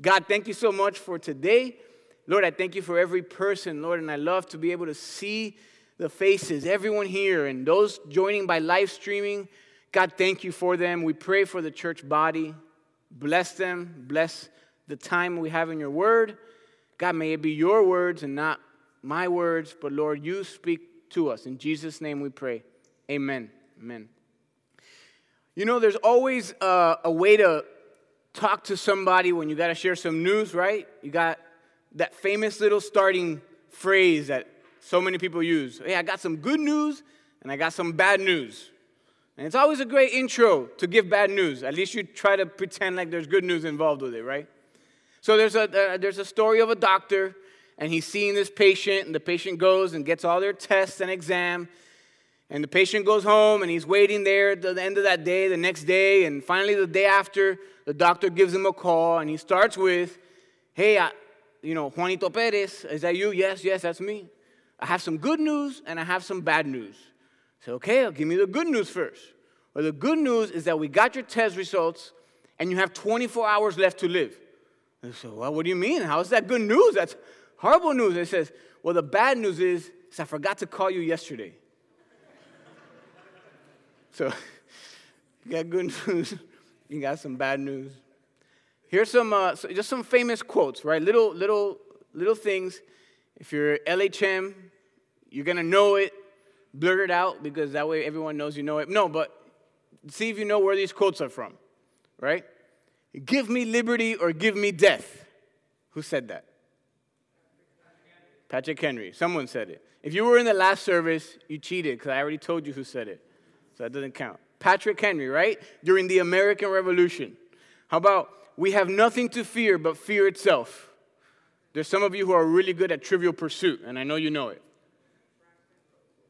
God, thank you so much for today. Lord, I thank you for every person, Lord, and I love to be able to see the faces, everyone here, and those joining by live streaming. God, thank you for them. We pray for the church body. Bless them. Bless the time we have in your word. God, may it be your words and not my words, but Lord, you speak to us. In Jesus' name we pray. Amen. Amen. You know, there's always a way to talk to somebody when you got to share some news, right? You got that famous little starting phrase that so many people use. Hey, I got some good news and I got some bad news. And it's always a great intro to give bad news. At least you try to pretend like there's good news involved with it, right? So there's a story of a doctor, and he's seeing this patient, and the patient goes and gets all their tests and exam, and the patient goes home, and he's waiting there at the end of that day, the next day, and finally the day after, the doctor gives him a call, and he starts with, hey, Juanito Perez, is that you? Yes, yes, that's me. I have some good news, and I have some bad news. So, okay, give me the good news first. Well, the good news is that we got your test results, and you have 24 hours left to live. And so, well, what do you mean? How is that good news? That's horrible news. It says, well, the bad news is I forgot to call you yesterday. So, you got good news, you got some bad news. Here's some just some famous quotes, right? Little things. If you're LHM, you're gonna know it. Blurt it out, because that way everyone knows you know it. No, but see if you know where these quotes are from, right? Give me liberty or give me death. Who said that? Patrick Henry. Someone said it. If you were in the last service, you cheated, because I already told you who said it. So that doesn't count. Patrick Henry, right? During the American Revolution. How about, we have nothing to fear but fear itself. There's some of you who are really good at Trivial Pursuit, and I know you know it.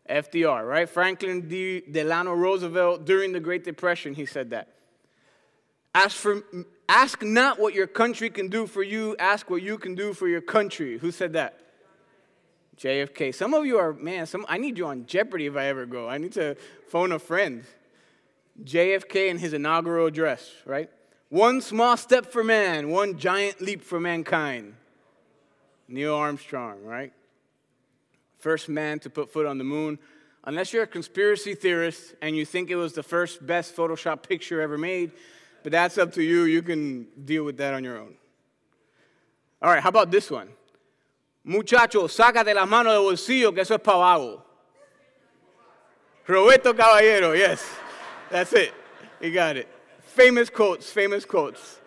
FDR, right? Franklin D. Delano Roosevelt, during the Great Depression, he said that. Ask not what your country can do for you, ask what you can do for your country. Who said that? JFK. Some of you are, man, I need you on Jeopardy if I ever go. I need to phone a friend. JFK in his inaugural address, right? One small step for man, one giant leap for mankind. Neil Armstrong, right? First man to put foot on the moon. Unless you're a conspiracy theorist and you think it was the first best Photoshop picture ever made, but that's up to you. You can deal with that on your own. All right, how about this one? Muchachos, sácate la mano del bolsillo, que eso es pavago. Roberto Caballero, yes. That's it. You got it. Famous quotes, famous quotes.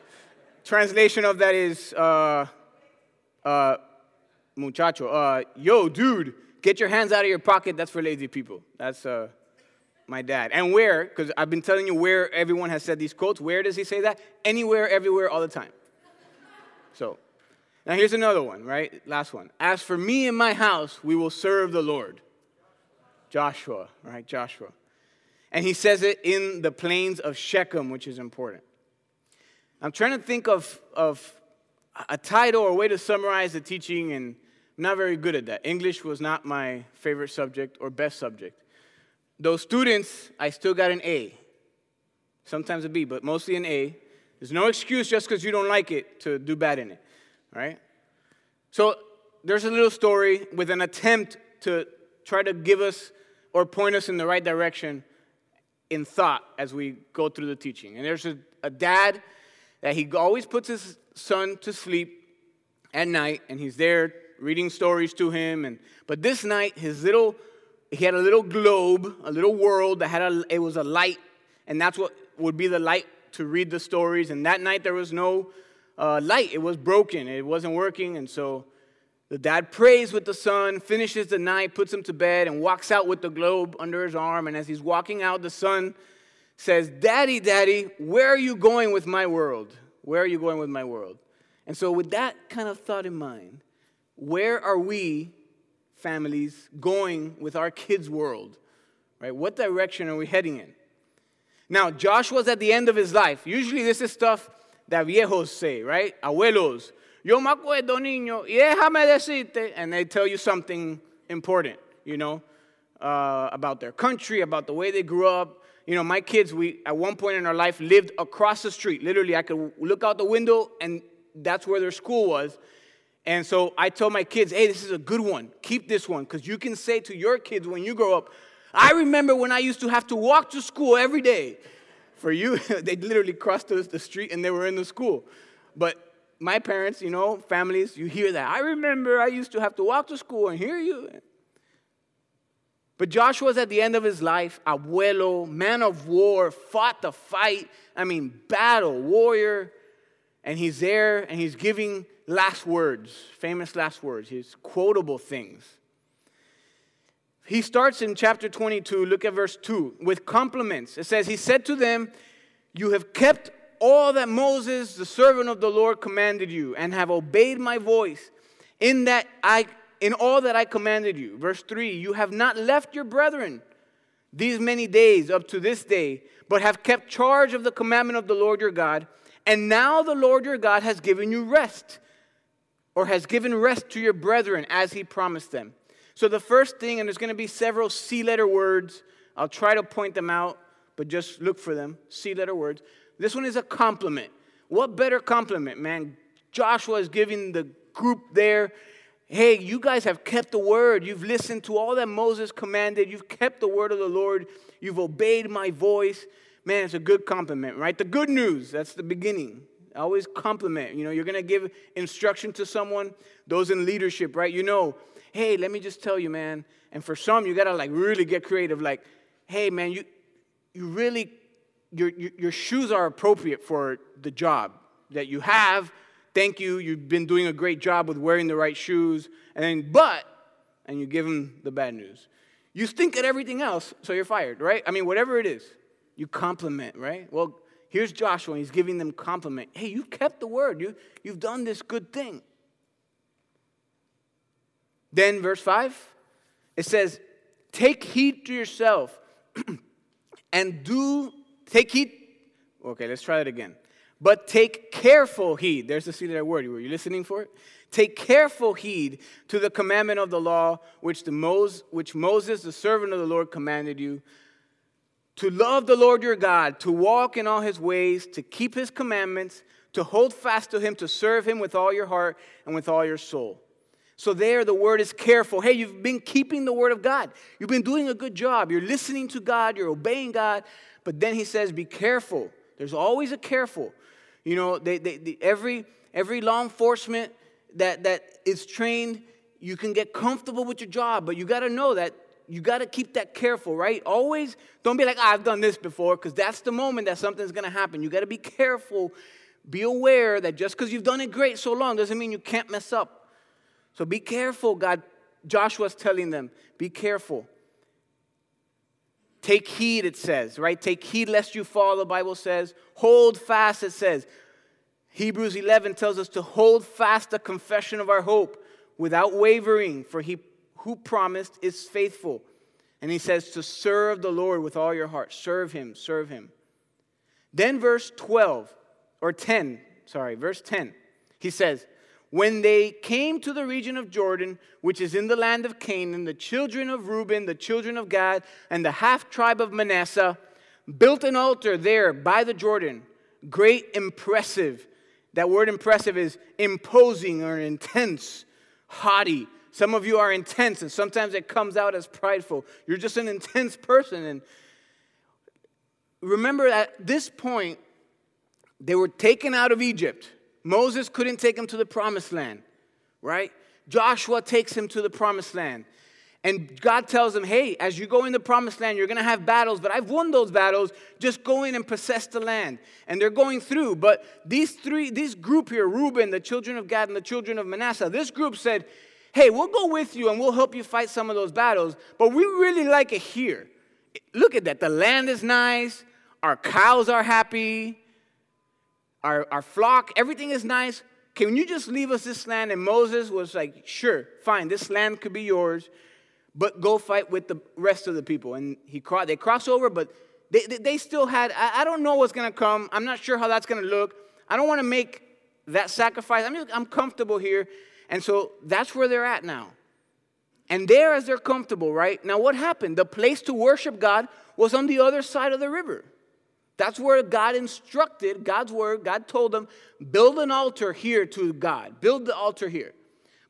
Translation of that is, muchacho, yo, dude, get your hands out of your pocket. That's for lazy people. That's my dad. And where, because I've been telling you where everyone has said these quotes, where does he say that? Anywhere, everywhere, all the time. So, now here's another one, right? Last one. As for me and my house, we will serve the Lord. Joshua, right? Joshua. And he says it in the plains of Shechem, which is important. I'm trying to think of a title or way to summarize the teaching, and I'm not very good at that. English was not my favorite subject or best subject. Those students, I still got an A. Sometimes a B, but mostly an A. There's no excuse just because you don't like it to do bad in it, right? So there's a little story with an attempt to try to give us or point us in the right direction in thought as we go through the teaching. And there's a dad that he always puts his son to sleep at night, and he's there reading stories to him. But this night, he had a little globe, a little world that it was a light, and that's what would be the light to read the stories. And that night there was no light; it was broken, it wasn't working. And so the dad prays with the son, finishes the night, puts him to bed, and walks out with the globe under his arm. And as he's walking out, the son says, "Daddy, Daddy, where are you going with my world? Where are you going with my world?" And so with that kind of thought in mind, where are we, families, going with our kids' world? Right? What direction are we heading in? Now, Joshua's at the end of his life. Usually this is stuff that viejos say, right? Abuelos. Yo me acuerdo, niño, y déjame decirte. And they tell you something important, about their country, about the way they grew up. You know, my kids, we at one point in our life lived across the street. Literally, I could look out the window and that's where their school was. And so I told my kids, hey, this is a good one. Keep this one, because you can say to your kids when you grow up, I remember when I used to have to walk to school every day. For you, they literally crossed the street and they were in the school. But my parents, you know, families, you hear that. I remember I used to have to walk to school, and hear you. But Joshua's at the end of his life, abuelo, man of war, fought the fight. I mean, battle, warrior. And he's there and he's giving last words, famous last words, his quotable things. He starts in chapter 22, look at verse 2, with compliments. It says, he said to them, you have kept all that Moses, the servant of the Lord, commanded you, and have obeyed my voice in all that I commanded you. Verse 3, you have not left your brethren these many days up to this day, but have kept charge of the commandment of the Lord your God. And now the Lord your God has given you rest, or has given rest to your brethren as he promised them. So the first thing, and there's going to be several C-letter words. I'll try to point them out, but just look for them, C-letter words. This one is a compliment. What better compliment, man? Joshua is giving the group there, hey, you guys have kept the word. You've listened to all that Moses commanded. You've kept the word of the Lord. You've obeyed my voice. Man, it's a good compliment, right? The good news, that's the beginning. I always compliment. You know, you're going to give instruction to someone, those in leadership, right? You know, hey, let me just tell you, man. And for some, you got to, like, really get creative. Like, hey, man, your shoes are appropriate for the job that you have. Thank you. You've been doing a great job with wearing the right shoes. And then, and you give them the bad news. You stink at everything else, so you're fired, right? I mean, whatever it is, you compliment, right? Well, here's Joshua, and he's giving them compliment. Hey, you kept the word. You've done this good thing. Then verse 5, it says, take heed to yourself and take heed. Okay, let's try that again. But take careful heed. There's the C-letter word. Were you listening for it? Take careful heed to the commandment of the law which Moses, the servant of the Lord, commanded you. To love the Lord your God, to walk in all his ways, to keep his commandments, to hold fast to him, to serve him with all your heart and with all your soul. So there the word is careful. Hey, you've been keeping the word of God. You've been doing a good job. You're listening to God. You're obeying God. But then he says, be careful. There's always a careful. You know, every law enforcement that is trained, you can get comfortable with your job. But you got to know that. You got to keep that careful, right? Always don't be like, I've done this before, because that's the moment that something's going to happen. You got to be careful. Be aware that just because you've done it great so long doesn't mean you can't mess up. So be careful, God. Joshua's telling them, be careful. Take heed, it says, right? Take heed lest you fall, the Bible says. Hold fast, it says. Hebrews 11 tells us to hold fast the confession of our hope without wavering, for he who promised is faithful. And he says to serve the Lord with all your heart. Serve him, serve him. Then verse 10, he says, when they came to the region of Jordan, which is in the land of Canaan, the children of Reuben, the children of Gad, and the half-tribe of Manasseh built an altar there by the Jordan, great, impressive. That word impressive is imposing or intense, haughty. Some of you are intense, and sometimes it comes out as prideful. You're just an intense person. And remember, at this point, they were taken out of Egypt. Moses couldn't take him to the promised land, right? Joshua takes him to the promised land. And God tells him, hey, as you go in the promised land, you're going to have battles, but I've won those battles. Just go in and possess the land. And they're going through. But this group here, Reuben, the children of Gad, and the children of Manasseh, this group said, hey, we'll go with you and we'll help you fight some of those battles, but we really like it here. Look at that. The land is nice. Our cows are happy. Our flock, everything is nice. Can you just leave us this land? And Moses was like, sure, fine, this land could be yours, but go fight with the rest of the people. And they cross over, but they still had, I don't know what's going to come. I'm not sure how that's going to look. I don't want to make that sacrifice. I'm comfortable here. And so that's where they're at now. And there, as they're comfortable, right? Now what happened? The place to worship God was on the other side of the river. That's where God instructed, God's word, God told them, build an altar here to God. Build the altar here.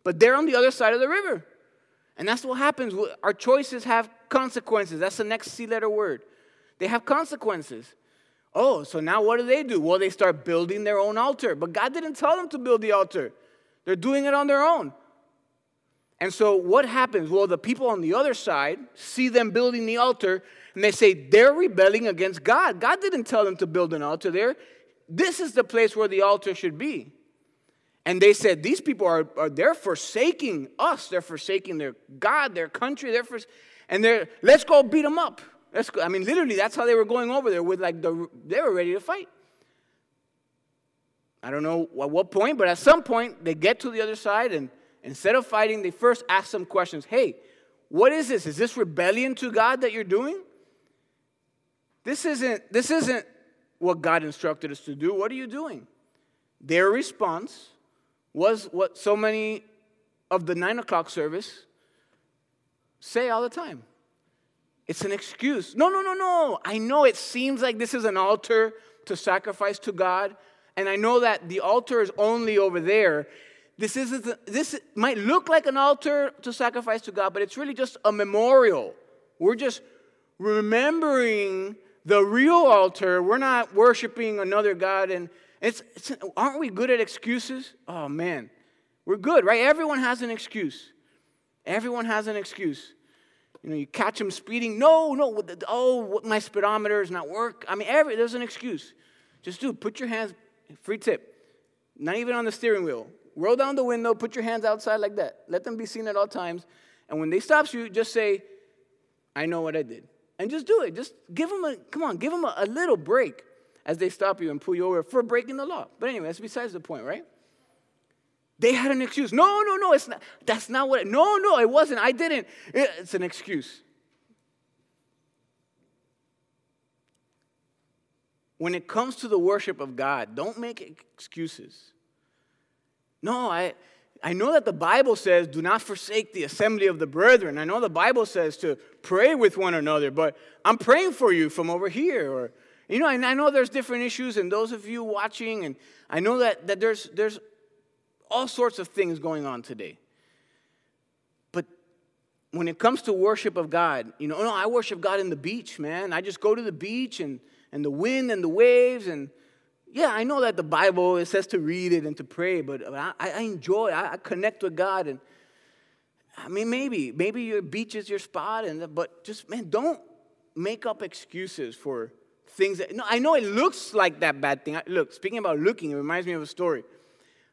But they're on the other side of the river. And that's what happens. Our choices have consequences. That's the next C-letter word. They have consequences. Oh, so now what do? Well, they start building their own altar. But God didn't tell them to build the altar. They're doing it on their own. And so what happens? Well, the people on the other side see them building the altar, and they say they're rebelling against God. God didn't tell them to build an altar there. This is the place where the altar should be. And they said, these people they're forsaking us. They're forsaking their God, their country. Let's go beat them up. Let's go. I mean, literally, that's how they were going over there with they were ready to fight. I don't know at what point, but at some point, they get to the other side, and instead of fighting, they first ask some questions. Hey, what is this? Is this rebellion to God that you're doing? This isn't what God instructed us to do. What are you doing? Their response was what so many of the 9 o'clock service say all the time. It's an excuse. No. I know it seems like this is an altar to sacrifice to God, and I know that the altar is only over there. This might look like an altar to sacrifice to God, but it's really just a memorial. We're just remembering the real altar. We're not worshiping another God. And aren't we good at excuses? Oh, man. We're good, right? Everyone has an excuse. Everyone has an excuse. You know, you catch them speeding. My speedometer is not working. I mean, there's an excuse. Just put your hands, free tip, not even on the steering wheel. Roll down the window, put your hands outside like that. Let them be seen at all times. And when they stop you, just say, I know what I did. And just do it. Just give them a little break as they stop you and pull you over for breaking the law. But anyway, that's besides the point, right? They had an excuse. No, it's not. That's not what. No, it wasn't. I didn't. It's an excuse. When it comes to the worship of God, don't make excuses. No, I know that the Bible says, do not forsake the assembly of the brethren. I know the Bible says to pray with one another, but I'm praying for you from over here. Or, you know, and I know there's different issues, and those of you watching, and I know that there's all sorts of things going on today. But when it comes to worship of God, you know, no, I worship God in the beach, man. I just go to the beach and the wind and the waves and... Yeah, I know that the Bible, it says to read it and to pray, but I enjoy it. I connect with God. And I mean, maybe your beach is your spot, but just, man, don't make up excuses for things that, no, I know it looks like that bad thing. Look, speaking about looking, it reminds me of a story,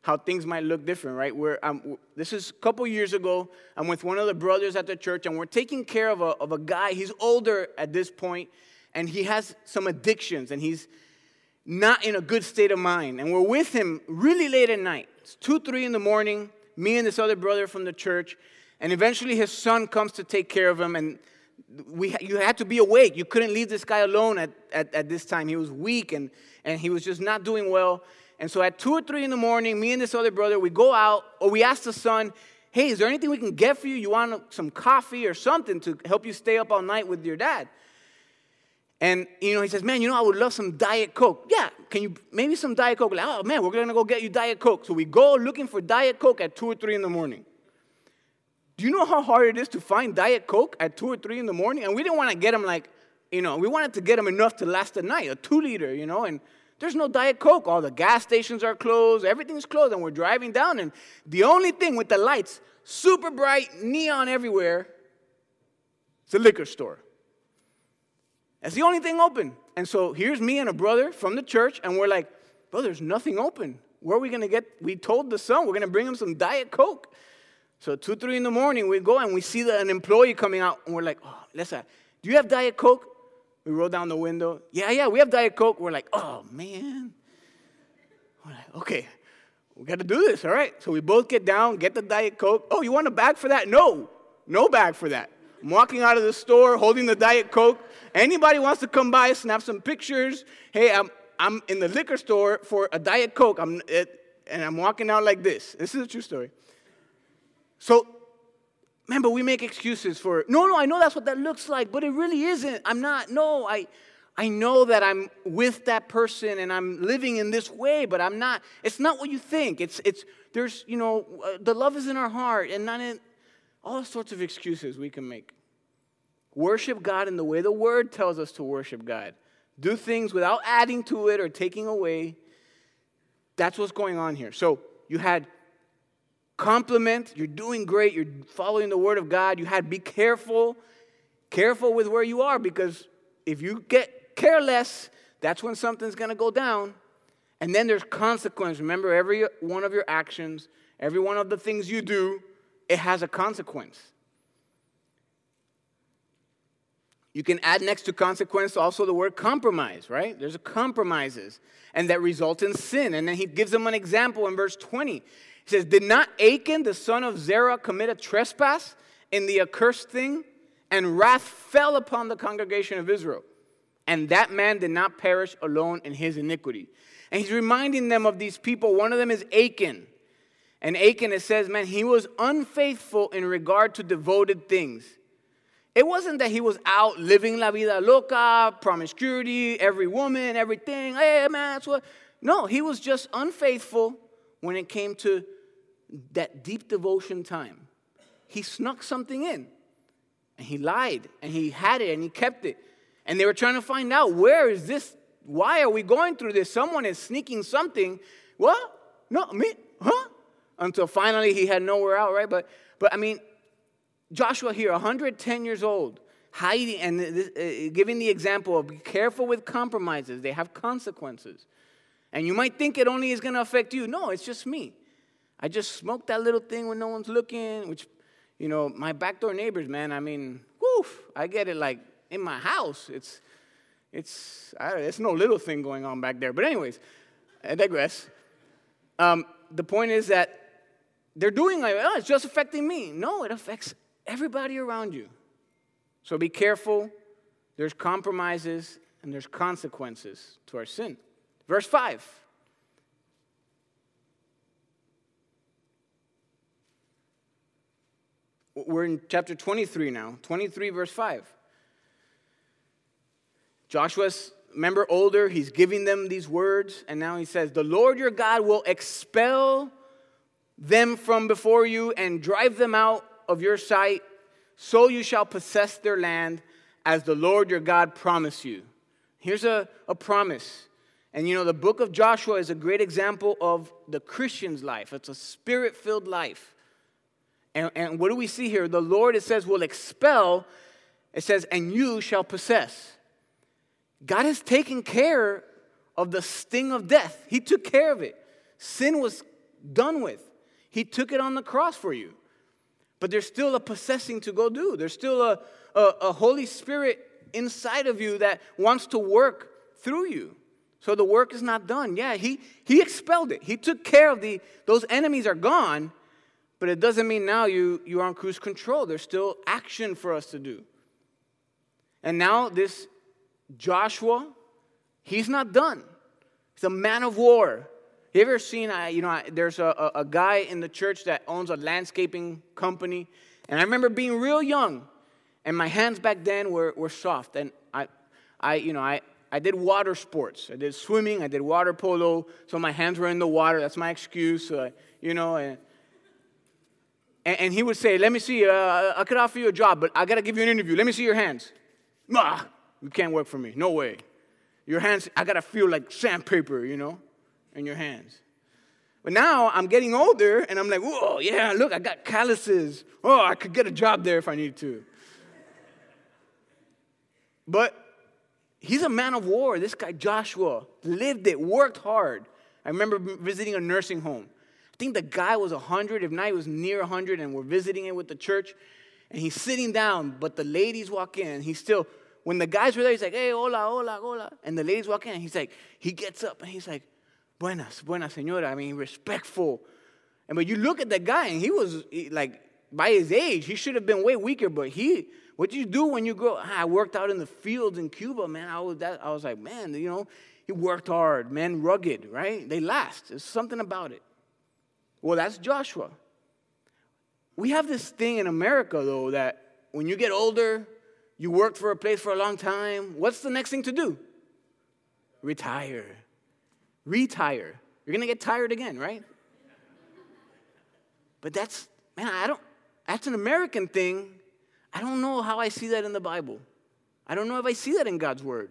how things might look different, right? This is a couple years ago. I'm with one of the brothers at the church, and we're taking care of a guy. He's older at this point, and he has some addictions, and he's not in a good state of mind. And we're with him really late at night. It's 2, 3 in the morning, me and this other brother from the church. And eventually his son comes to take care of him. And you had to be awake. You couldn't leave this guy alone at this time. He was weak and he was just not doing well. And so at 2 or 3 in the morning, me and this other brother, we go out. Or we ask the son, hey, is there anything we can get for you? You want some coffee or something to help you stay up all night with your dad? And, you know, he says, man, you know, I would love some Diet Coke. Yeah, can you, maybe some Diet Coke. Like, oh, man, we're going to go get you Diet Coke. So we go looking for Diet Coke at 2 or 3 in the morning. Do you know how hard it is to find Diet Coke at 2 or 3 in the morning? And we didn't want to get them like, you know, we wanted to get them enough to last the night, a 2-liter, you know. And there's no Diet Coke. All the gas stations are closed. Everything's closed. And we're driving down. And the only thing with the lights, super bright, neon everywhere, it's a liquor store. That's the only thing open. And so here's me and a brother from the church, and we're like, bro, there's nothing open. Where are we going to get? We told the son we're going to bring him some Diet Coke. So 2, 3 in the morning, we go, and we see an employee coming out, and we're like, oh, listen, do you have Diet Coke? We roll down the window. Yeah, we have Diet Coke. We're like, oh, man. We're like, okay, we got to do this, all right? So we both get down, get the Diet Coke. Oh, you want a bag for that? No bag for that. I'm walking out of the store holding the Diet Coke. Anybody wants to come by, snap some pictures. Hey, I'm in the liquor store for a Diet Coke, and I'm walking out like this. This is a true story. So, man, but we make excuses for, no, I know that's what that looks like, but it really isn't. I'm not, no, I I know that I'm with that person and I'm living in this way, but I'm not. It's not what you think. There's, you know, the love is in our heart and not in all sorts of excuses we can make. Worship God in the way the Word tells us to worship God. Do things without adding to it or taking away. That's what's going on here. So you had compliment. You're doing great. You're following the Word of God. You had be careful. Careful with where you are, because if you get careless, that's when something's going to go down. And then there's consequence. Remember, every one of your actions, every one of the things you do, it has a consequence. You can add next to consequence also the word compromise, right? There's compromises, and that results in sin. And then he gives them an example in verse 20. He says, "Did not Achan, the son of Zerah, commit a trespass in the accursed thing? And wrath fell upon the congregation of Israel. And that man did not perish alone in his iniquity." And he's reminding them of these people. One of them is Achan. And Achan, it says, man, he was unfaithful in regard to devoted things. It wasn't that he was out living la vida loca, promiscuity, every woman, everything. Hey, man, that's what. No, he was just unfaithful when it came to that deep devotion time. He snuck something in. And he lied, and he had it, and he kept it. And they were trying to find out, where is this? Why are we going through this? Someone is sneaking something. What? No, me? Huh? Until finally he had nowhere out, right? But I mean, Joshua here, 110 years old, hiding and giving the example of be careful with compromises. They have consequences. And you might think it only is going to affect you. No, it's just me. I just smoked that little thing when no one's looking, which... You know, my backdoor neighbors, man, I mean, woof, I get it, like, in my house. It's no little thing going on back there. But anyways, I digress. The point is that they're doing like, oh, it's just affecting me. No, it affects everybody around you. So be careful. There's compromises and there's consequences to our sin. Verse 5. We're in chapter 23 now, 23 verse 5. Joshua's, remember, older, he's giving them these words, and now he says, "The Lord your God will expel them from before you and drive them out of your sight, so you shall possess their land as the Lord your God promised you." Here's a promise. And you know, the book of Joshua is a great example of the Christian's life. It's a spirit-filled life. And what do we see here? The Lord, it says, will expel. It says, and you shall possess. God has taken care of the sting of death. He took care of it. Sin was done with. He took it on the cross for you. But there's still a possessing to go do. There's still a Holy Spirit inside of you that wants to work through you. So the work is not done. Yeah, he expelled it. He took care of those enemies are gone. But it doesn't mean now you're on cruise control. There's still action for us to do. And now this Joshua, he's not done. He's a man of war. You ever seen, there's a guy in the church that owns a landscaping company. And I remember being real young. And my hands back then were soft. And I did water sports. I did swimming. I did water polo. So my hands were in the water. That's my excuse. And he would say, "Let me see, I could offer you a job, but I got to give you an interview. Let me see your hands." "Ah, you can't work for me. No way. Your hands, I got to feel like sandpaper, in your hands." But now I'm getting older, and I'm like, "Whoa, yeah, look, I got calluses. Oh, I could get a job there if I needed to." But he's a man of war. This guy, Joshua, lived it, worked hard. I remember visiting a nursing home. I think the guy was 100, if not he was near 100, and we're visiting it with the church. And he's sitting down, but the ladies walk in. And he's still, when the guys were there, he's like, "Hey, hola, hola, hola." And the ladies walk in, and he's like, he gets up, and he's like, "Buenas, buenas, señora." I mean, respectful. And but you look at that guy, and he was, like, by his age, he should have been way weaker. But what do you do when you grow? I worked out in the fields in Cuba, man. I was like, man, he worked hard, man, rugged, right? They last. There's something about it. Well, that's Joshua. We have this thing in America, though, that when you get older, You worked for a place for a long time. What's the next thing to do? Retire. Retire. You're going to get tired again, right? But that's, man, that's an American thing. I don't know how I see that in the Bible. I don't know if I see that in God's word.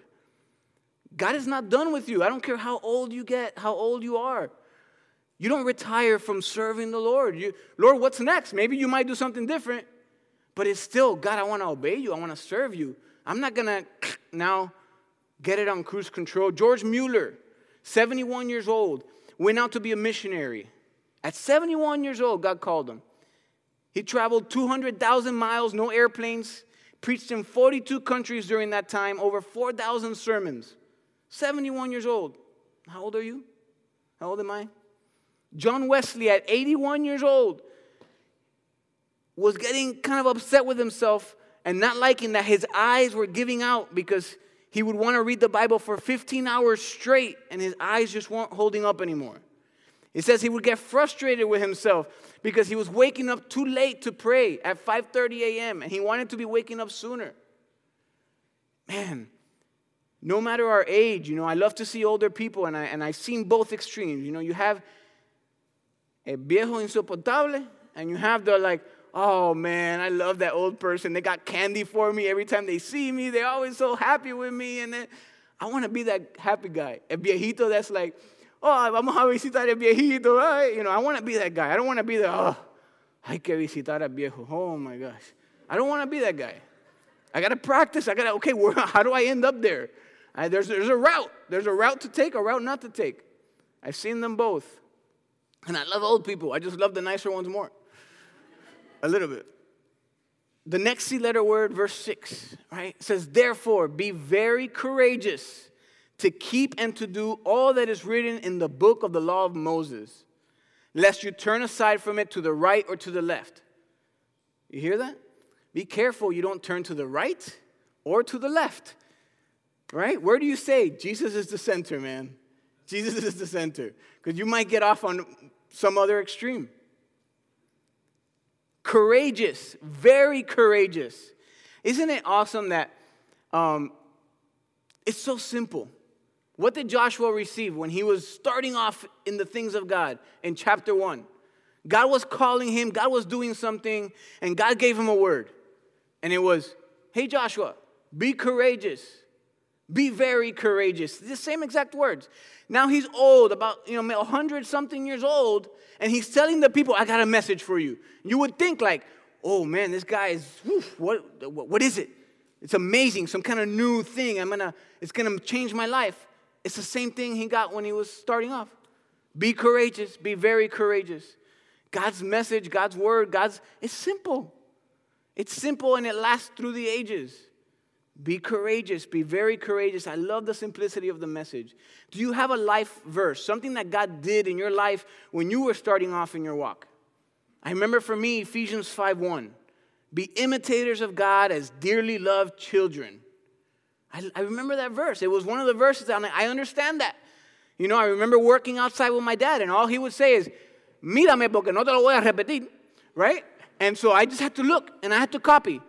God is not done with you. I don't care how old you get, how old you are. You don't retire from serving the Lord. Lord, what's next? Maybe you might do something different, but it's still, God, I want to obey you. I want to serve you. I'm not going to now get it on cruise control. George Mueller, 71 years old, went out to be a missionary. At 71 years old, God called him. He traveled 200,000 miles, no airplanes, preached in 42 countries during that time, over 4,000 sermons. 71 years old. How old are you? How old am I? John Wesley, at 81 years old, was getting kind of upset with himself and not liking that his eyes were giving out because he would want to read the Bible for 15 hours straight and his eyes just weren't holding up anymore. It says he would get frustrated with himself because he was waking up too late to pray at 5:30 a.m. and he wanted to be waking up sooner. Man, no matter our age, you know, I love to see older people, and I've seen both extremes. You know, you have a viejo insoportable, and you have the like, oh man, I love that old person. They got candy for me every time they see me. They're always so happy with me, and then I want to be that happy guy. A viejito that's like, oh, vamos a visitar el viejito, right? You know, I want to be that guy. I don't want to be the, oh, hay que visitar al viejo. Oh my gosh. I don't want to be that guy. I got to practice. I got to, okay, how do I end up there? There's a route. There's a route to take, a route not to take. I've seen them both. And I love old people. I just love the nicer ones more. A little bit. The next C-letter word, verse 6, right? It says, therefore, be very courageous to keep and to do all that is written in the book of the law of Moses, lest you turn aside from it to the right or to the left. You hear that? Be careful you don't turn to the right or to the left. Right? Where do you say Jesus is the center, man? Jesus is the center. Because you might get off on some other extreme. Courageous. Very courageous. Isn't it awesome that it's so simple? What did Joshua receive when he was starting off in the things of God in chapter 1? God was calling him. God was doing something. And God gave him a word. And it was, hey, Joshua, be courageous. Be very courageous. The same exact words. Now he's old, about 100-something years old, and he's telling the people, I got a message for you. You would think like, oh, man, this guy is, what is it? It's amazing, some kind of new thing. It's going to change my life. It's the same thing he got when he was starting off. Be courageous. Be very courageous. God's message, God's word, it's simple. It's simple, and it lasts through the ages. Be courageous. Be very courageous. I love the simplicity of the message. Do you have a life verse, something that God did in your life when you were starting off in your walk? I remember for me, Ephesians 5:1. Be imitators of God as dearly loved children. I remember that verse. It was one of the verses that I understand that. You know, I remember working outside with my dad, and all he would say is, mírame porque no te lo voy a repetir, right? And so I just had to look, and I had to copy.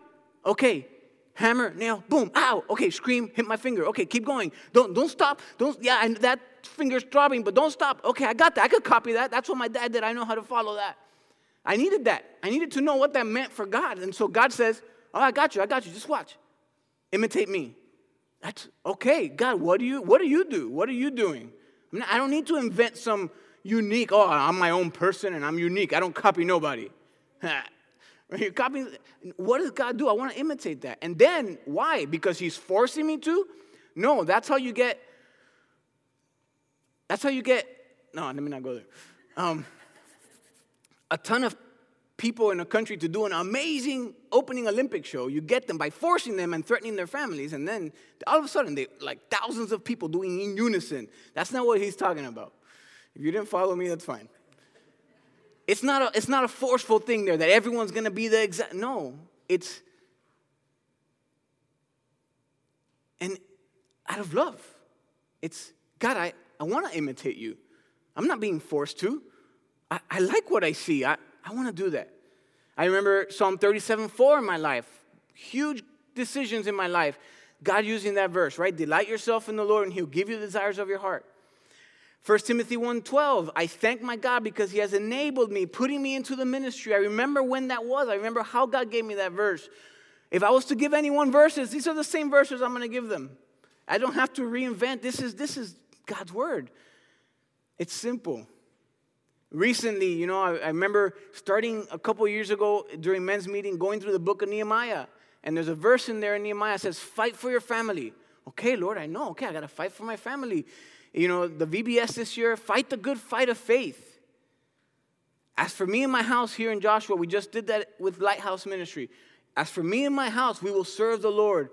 Okay. Hammer, nail, boom, ow, okay, scream, hit my finger, okay, keep going, don't stop, and that finger's throbbing, but don't stop, okay, I got that, I could copy that, that's what my dad did, I know how to follow that. I needed that, I needed to know what that meant for God, and so God says, oh, I got you, just watch, imitate me. That's, okay, God, what are you doing? I don't need to invent some unique, oh, I'm my own person, and I'm unique, I don't copy nobody. You're copying. What does God do? I want to imitate that. And then, why? Because he's forcing me to? No, no, let me not go there. A ton of people in a country to do an amazing opening Olympic show, you get them by forcing them and threatening their families, and then all of a sudden, they like thousands of people doing in unison. That's not what he's talking about. If you didn't follow me, that's fine. It's not a forceful thing there that everyone's going to be the exact. No, it's. And out of love. It's, God, I want to imitate you. I'm not being forced to. I like what I see. I want to do that. I remember Psalm 37:4 in my life. Huge decisions in my life, God using that verse, right? Delight yourself in the Lord, and he'll give you the desires of your heart. 1 Timothy 1:12, I thank my God because he has enabled me, putting me into the ministry. I remember when that was. I remember how God gave me that verse. If I was to give anyone verses, these are the same verses I'm going to give them. I don't have to reinvent. This is God's word. It's simple. Recently, you know, I remember starting a couple years ago during men's meeting, going through the book of Nehemiah. And there's a verse in there in Nehemiah that says, fight for your family. Okay, Lord, I know. Okay, I got to fight for my family. You know, the VBS this year, fight the good fight of faith. As for me and my house here in Joshua, we just did that with Lighthouse Ministry. As for me and my house, we will serve the Lord.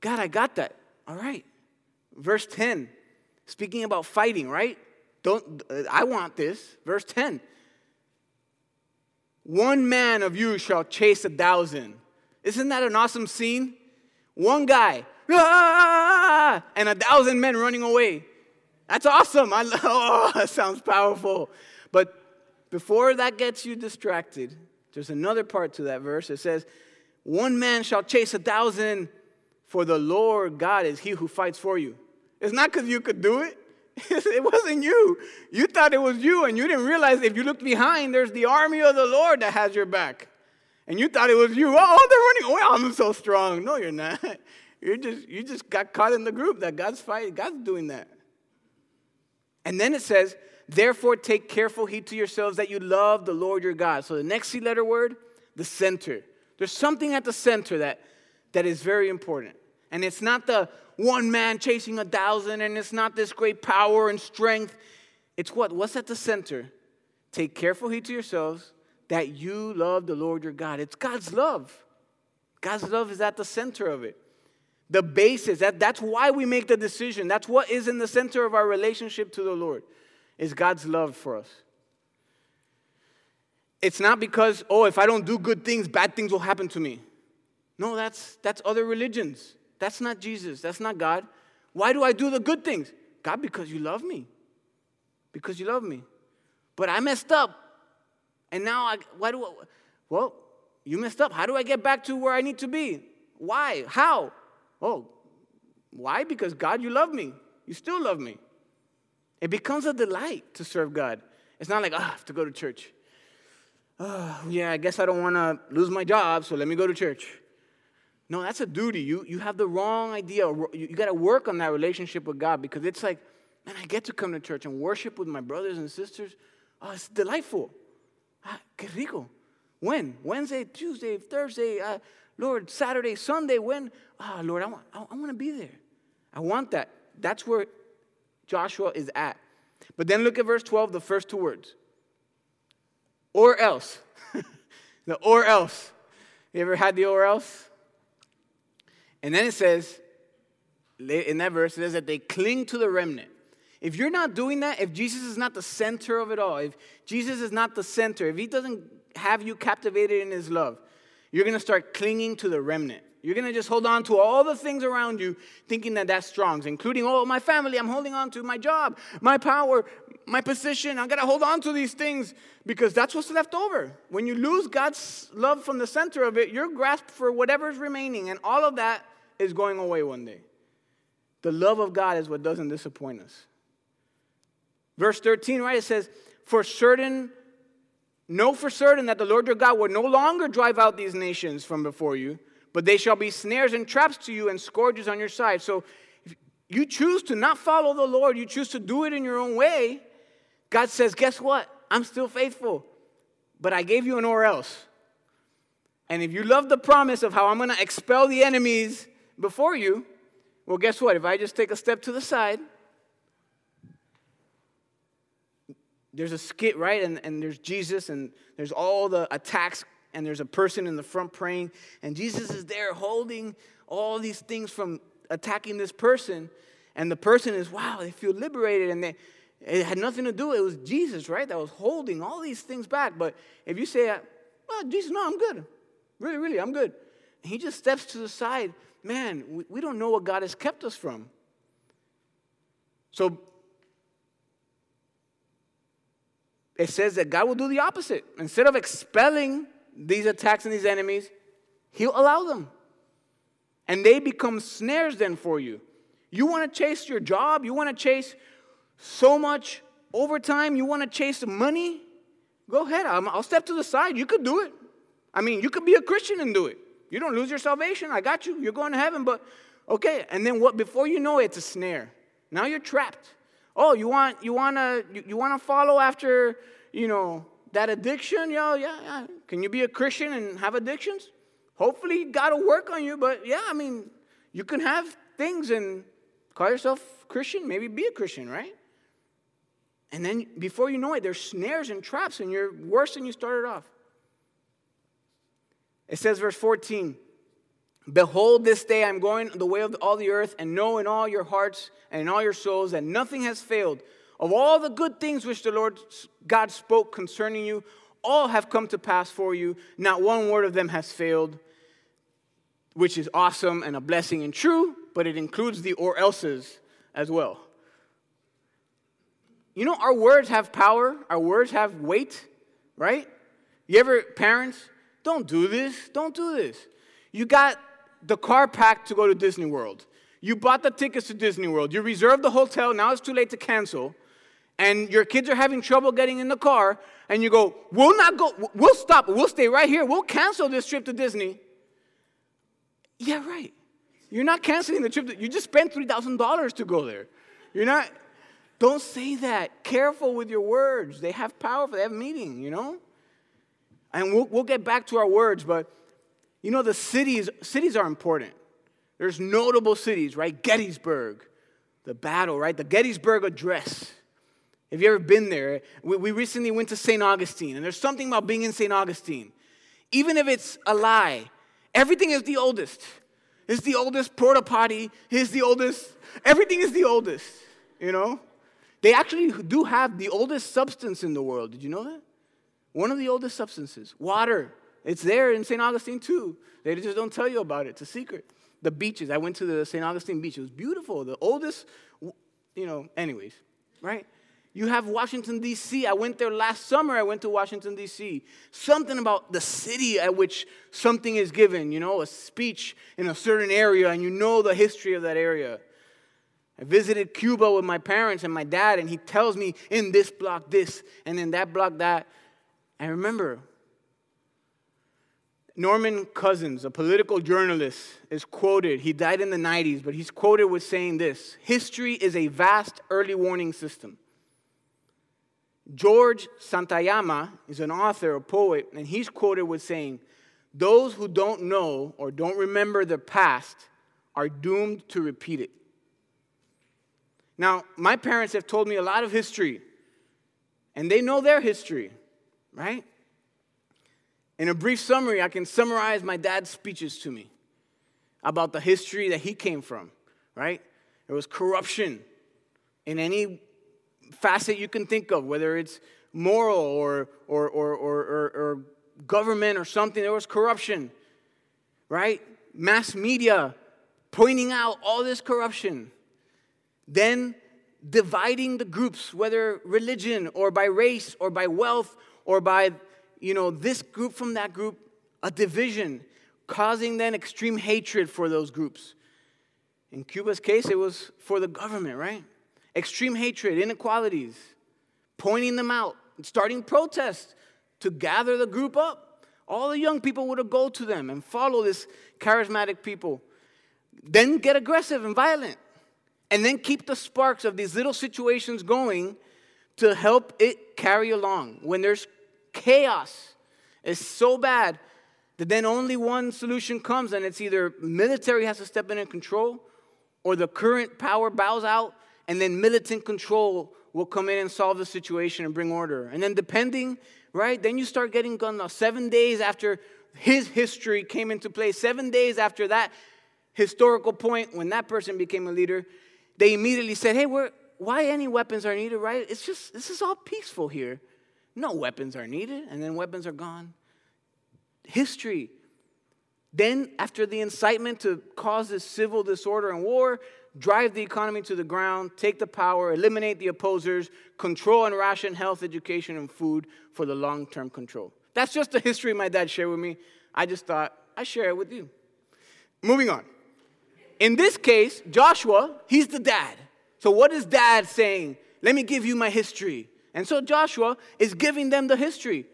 God, I got that. All right. Verse 10, speaking about fighting, right? I want this. Verse 10. One man of you shall chase 1,000. Isn't that an awesome scene? One guy, ah! And 1,000 men running away. That's awesome. That sounds powerful. But before that gets you distracted, there's another part to that verse. It says, one man shall chase 1,000, for the Lord God is he who fights for you. It's not because you could do it. It wasn't you. You thought it was you, and you didn't realize if you looked behind, there's the army of the Lord that has your back. And you thought it was you. Oh, they're running. Oh, I'm so strong. No, you're not. You just got caught in the group that God's fighting. God's doing that. And then it says, therefore take careful heed to yourselves that you love the Lord your God. So the next C-letter word, the center. There's something at the center that is very important. And it's not the one man chasing 1,000, and it's not this great power and strength. It's what? What's at the center? Take careful heed to yourselves that you love the Lord your God. It's God's love. God's love is at the center of it. The basis, that's why we make the decision. That's what is in the center of our relationship to the Lord, is God's love for us. It's not because, oh, if I don't do good things, bad things will happen to me. No, that's other religions. That's not Jesus. That's not God. Why do I do the good things? God, because you love me. Because you love me. But I messed up. And now, well, you messed up. How do I get back to where I need to be? Why? How? Oh, why? Because God, you love me. You still love me. It becomes a delight to serve God. It's not like, I have to go to church. Oh, yeah, I guess I don't want to lose my job, so let me go to church. No, that's a duty. You have the wrong idea. You got to work on that relationship with God, because it's like, man, I get to come to church and worship with my brothers and sisters. Oh, it's delightful. Ah, qué rico. When? Wednesday, Tuesday, Thursday, Lord, Saturday, Sunday, when? Ah, Lord, I want to be there. I want that. That's where Joshua is at. But then look at verse 12, the first two words. Or else. The or else. You ever had the or else? And then it says, in that verse, it says that they cling to the remnant. If you're not doing that, if Jesus is not the center of it all, if Jesus is not the center, if he doesn't have you captivated in his love, you're going to start clinging to the remnant. You're going to just hold on to all the things around you, thinking that that's strong, including, oh, my family, I'm holding on to my job, my power, my position. I've got to hold on to these things because that's what's left over. When you lose God's love from the center of it, you're grasped for whatever's remaining, and all of that is going away one day. The love of God is what doesn't disappoint us. Verse 13, right, it says, Know for certain that the Lord your God will no longer drive out these nations from before you, but they shall be snares and traps to you and scourges on your side. So if you choose to not follow the Lord, you choose to do it in your own way, God says, guess what? I'm still faithful, but I gave you an or else. And if you love the promise of how I'm going to expel the enemies before you, well, guess what? If I just take a step to the side, there's a skit, right? And there's Jesus, and there's all the attacks, and there's a person in the front praying, and Jesus is there holding all these things from attacking this person, and the person is, wow, they feel liberated, and it had nothing to do. It was Jesus, right, that was holding all these things back. But if you say, well, Jesus, no, I'm good. Really, really, I'm good. And he just steps to the side. Man, we don't know what God has kept us from. So it says that God will do the opposite. Instead of expelling these attacks and these enemies, he'll allow them. and they become snares then for you. You want to chase your job? You want to chase so much overtime? You want to chase money? Go ahead. I'll step to the side. You could do it. I mean, you could be a Christian and do it. You don't lose your salvation. I got you. You're going to heaven, but okay. And then what? Before you know it, it's a snare. Now you're trapped. Oh, you want to follow after, you know, that addiction? Yeah. Can you be a Christian and have addictions? Hopefully, God will work on you. But yeah, I mean, you can have things and call yourself Christian. Maybe be a Christian, right? And then before you know it, there's snares and traps, and you're worse than you started off. It says, verse 14, "Behold, this day I'm going the way of all the earth, and know in all your hearts and in all your souls that nothing has failed. Of all the good things which the Lord God spoke concerning you, all have come to pass for you. Not one word of them has failed," which is awesome and a blessing and true, but it includes the or else's as well. You know, our words have power. Our words have weight, right? You ever, parents... Don't do this. Don't do this. You got the car packed to go to Disney World. You bought the tickets to Disney World. You reserved the hotel. Now it's too late to cancel. And your kids are having trouble getting in the car. And you go, we'll not go. We'll stop. We'll stay right here. We'll cancel this trip to Disney. Yeah, right. You're not canceling the trip. You just spent $3,000 to go there. You're not. Don't say that. Careful with your words. They have power. They have meaning, you know. And we'll get back to our words, but, you know, the cities are important. There's notable cities, right? Gettysburg, the battle, right? The Gettysburg Address. Have you ever been there? We recently went to St. Augustine, and there's something about being in St. Augustine. Even if it's a lie, everything is the oldest. It's the oldest porta potty. It's the oldest. Everything is the oldest, you know? They actually do have the oldest substance in the world. Did you know that? One of the oldest substances, water. It's there in St. Augustine, too. They just don't tell you about it. It's a secret. The beaches. I went to the St. Augustine beach. It was beautiful. The oldest, you know, anyways, right? You have Washington, D.C. I went there last summer. I went to Washington, D.C. Something about the city at which something is given, you know, a speech in a certain area, and you know the history of that area. I visited Cuba with my parents and my dad, and he tells me, in this block, this, and in that block, that. I remember Norman Cousins, a political journalist, is quoted. He died in the 90s, but he's quoted with saying this: "History is a vast early warning system." George Santayana is an author, a poet, and he's quoted with saying, "Those who don't know or don't remember their past are doomed to repeat it." Now, my parents have told me a lot of history, and they know their history. Right? In a brief summary, I can summarize my dad's speeches to me about the history that he came from, right? There was corruption in any facet you can think of, whether it's moral or government or something. There was corruption, right? Mass media pointing out all this corruption. Then dividing the groups, whether religion or by race or by wealth or by, you know, this group from that group, a division, causing then extreme hatred for those groups. In Cuba's case, it was for the government, right? Extreme hatred, inequalities, pointing them out, starting protests to gather the group up. All the young people would go to them and follow this charismatic people. Then get aggressive and violent. And then keep the sparks of these little situations going to help it carry along. When there's chaos is so bad that then only one solution comes, and it's either military has to step in and control, or the current power bows out, and then militant control will come in and solve the situation and bring order. And then depending, right, then you start getting gunned off. 7 days after his history came into play, 7 days after that historical point when that person became a leader, they immediately said, hey, why any weapons are needed, right? It's just, this is all peaceful here. No weapons are needed, and then weapons are gone. History. Then, after the incitement to cause this civil disorder and war, drive the economy to the ground, take the power, eliminate the opposers, control and ration health, education, and food for the long-term control. That's just the history my dad shared with me. I just thought I'd share it with you. Moving on. In this case, Joshua, he's the dad. So what is dad saying? Let me give you my history. And so Joshua is giving them the history.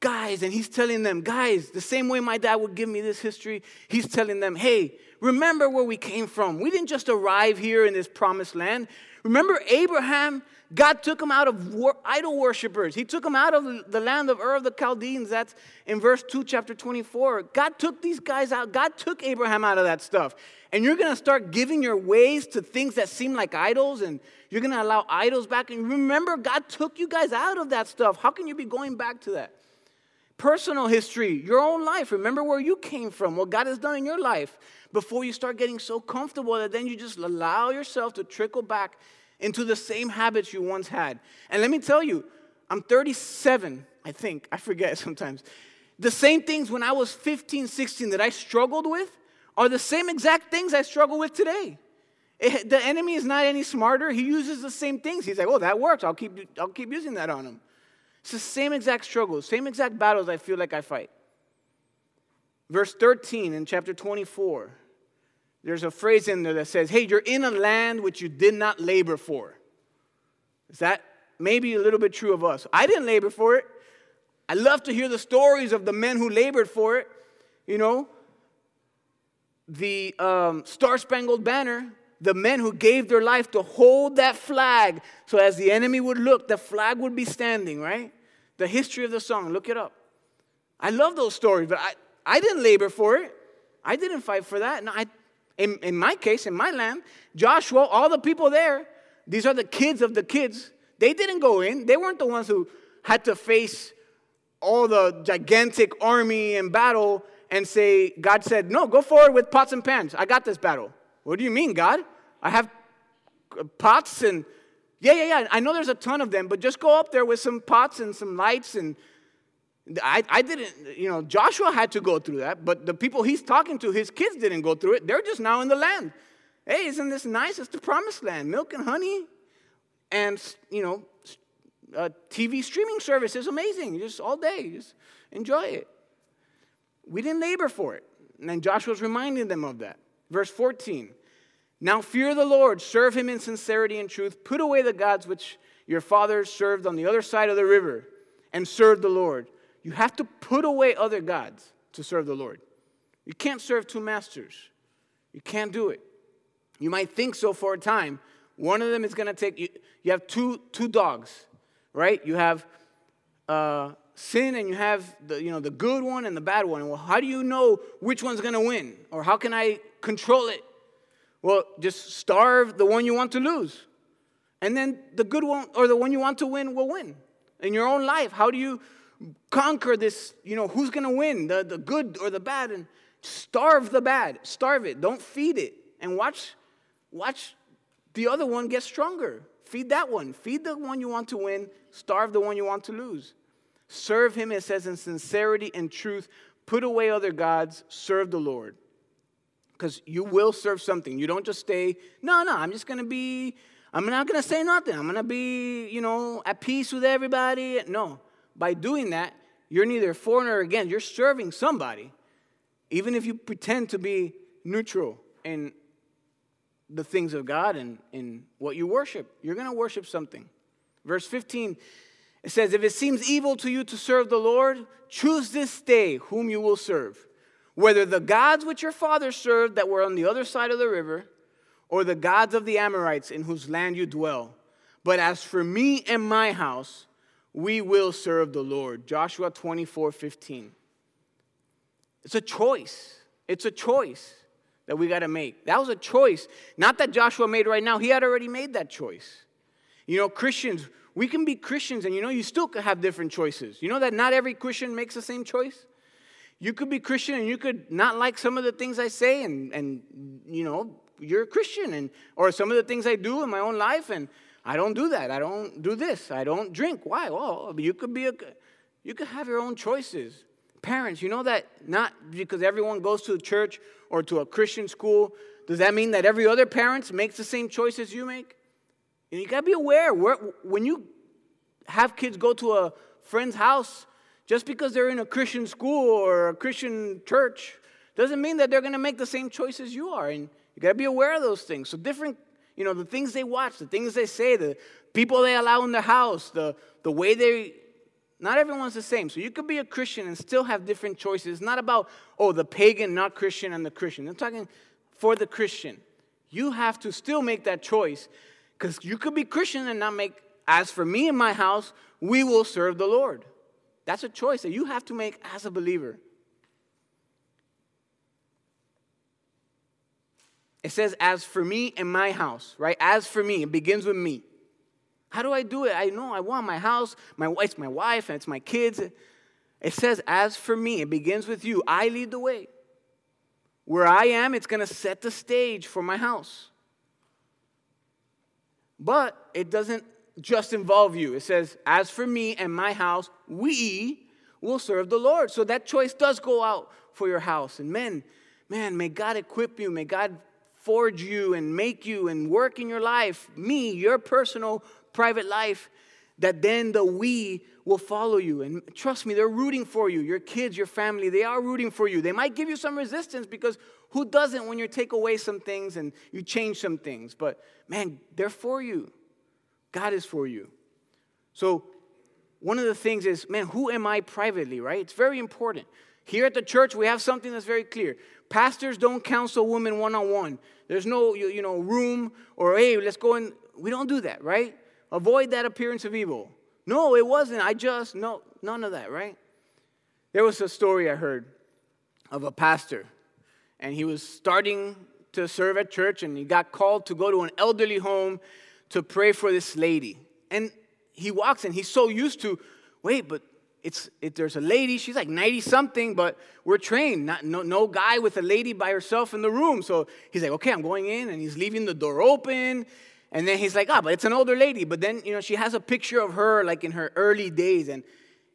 Guys, and he's telling them, guys, the same way my dad would give me this history, he's telling them, hey, remember where we came from. We didn't just arrive here in this promised land. Remember Abraham? God took him out of idol worshipers. He took him out of the land of Ur of the Chaldeans. That's in verse 2, chapter 24. God took these guys out. God took Abraham out of that stuff. And you're going to start giving your ways to things that seem like idols, and you're going to allow idols back. And remember, God took you guys out of that stuff. How can you be going back to that? Personal history, your own life. Remember where you came from, what God has done in your life, before you start getting so comfortable that then you just allow yourself to trickle back into the same habits you once had. And let me tell you, I'm 37, I think. I forget sometimes. The same things when I was 15, 16 that I struggled with are the same exact things I struggle with today. The enemy is not any smarter. He uses the same things. He's like, oh, that works. I'll keep using that on him. It's the same exact struggles, same exact battles I feel like I fight. Verse 13 in chapter 24. There's a phrase in there that says, hey, you're in a land which you did not labor for. Is that maybe a little bit true of us? I didn't labor for it. I love to hear the stories of the men who labored for it. You know, the Star-Spangled Banner, the men who gave their life to hold that flag. So as the enemy would look, the flag would be standing, right? The history of the song, look it up. I love those stories, but I didn't labor for it. I didn't fight for that. No, In my case, in my land, Joshua, all the people there, these are the kids of the kids. They didn't go in. They weren't the ones who had to face all the gigantic army and battle and say, God said, no, go forward with pots and pans. I got this battle. What do you mean, God? I have pots and, yeah. I know there's a ton of them, but just go up there with some pots and some lights. And I didn't, you know, Joshua had to go through that, but the people he's talking to, his kids didn't go through it. They're just now in the land. Hey, isn't this nice? It's the promised land. Milk and honey and, you know, TV streaming service is amazing. Just all day, just enjoy it. We didn't labor for it. And then Joshua's reminding them of that. Verse 14, now fear the Lord, serve him in sincerity and truth. Put away the gods which your fathers served on the other side of the river and serve the Lord. You have to put away other gods to serve the Lord. You can't serve two masters. You can't do it. You might think so for a time. One of them is going to take you. You have two dogs, right? You have sin and you have the good one and the bad one. Well, how do you know which one's going to win? Or how can I control it? Well, just starve the one you want to lose. And then the good one or the one you want to win will win. In your own life, how do you conquer this, who's going to win, the good or the bad, and starve the bad. Starve it. Don't feed it. And watch the other one get stronger. Feed that one. Feed the one you want to win. Starve the one you want to lose. Serve him, it says, in sincerity and truth. Put away other gods. Serve the Lord. Because you will serve something. You don't just stay, no, I'm just going to be, I'm not going to say nothing. I'm going to be, at peace with everybody. No. By doing that, you're neither for nor against. You're serving somebody, even if you pretend to be neutral in the things of God and in what you worship. You're going to worship something. Verse 15, it says, if it seems evil to you to serve the Lord, choose this day whom you will serve, whether the gods which your fathers served that were on the other side of the river, or the gods of the Amorites in whose land you dwell. But as for me and my house, we will serve the Lord. Joshua 24:15. It's a choice. It's a choice that we got to make. That was a choice. Not that Joshua made right now. He had already made that choice. Christians, we can be Christians and you still could have different choices. You know that not every Christian makes the same choice? You could be Christian and you could not like some of the things I say and you're a Christian or some of the things I do in my own life and I don't do that. I don't do this. I don't drink. Why? Well, you could have your own choices. Parents, you know that not because everyone goes to a church or to a Christian school, does that mean that every other parent makes the same choices you make? And you got to be aware. When you have kids go to a friend's house, just because they're in a Christian school or a Christian church, doesn't mean that they're going to make the same choices you are. And You got to be aware of those things. So different, you know, the things they watch, the things they say, the people they allow in their house, the way they, not everyone's the same. So you could be a Christian and still have different choices. It's not about, oh, the pagan, not Christian, and the Christian. I'm talking for the Christian. You have to still make that choice, because you could be Christian and not make, as for me and my house, we will serve the Lord. That's a choice that you have to make as a believer. It says, as for me and my house, right? As for me, it begins with me. How do I do it? I know I want my house, it's my wife, and it's my kids. It says, as for me, it begins with you. I lead the way. Where I am, it's going to set the stage for my house. But it doesn't just involve you. It says, as for me and my house, we will serve the Lord. So that choice does go out for your house. And men, man, may God equip you. May God forge you and make you and work in your life, me, your personal, private life, that then the we will follow you. And trust me, they're rooting for you. Your kids, your family, they are rooting for you. They might give you some resistance, because who doesn't when you take away some things and you change some things? But, man, they're for you. God is for you. So one of the things is, man, who am I privately, right? It's very important. Here at the church, we have something that's very clear. Pastors don't counsel women one-on-one. There's no, room or, hey, let's go in. We don't do that, right? Avoid that appearance of evil. No, it wasn't. None of that, right? There was a story I heard of a pastor, and he was starting to serve at church, and he got called to go to an elderly home to pray for this lady. And he walks in. He's so used to, wait, but there's a lady. She's like 90-something, but we're trained. No guy with a lady by herself in the room. So he's like, okay, I'm going in. And he's leaving the door open. And then he's like, but it's an older lady. But then, she has a picture of her like in her early days. And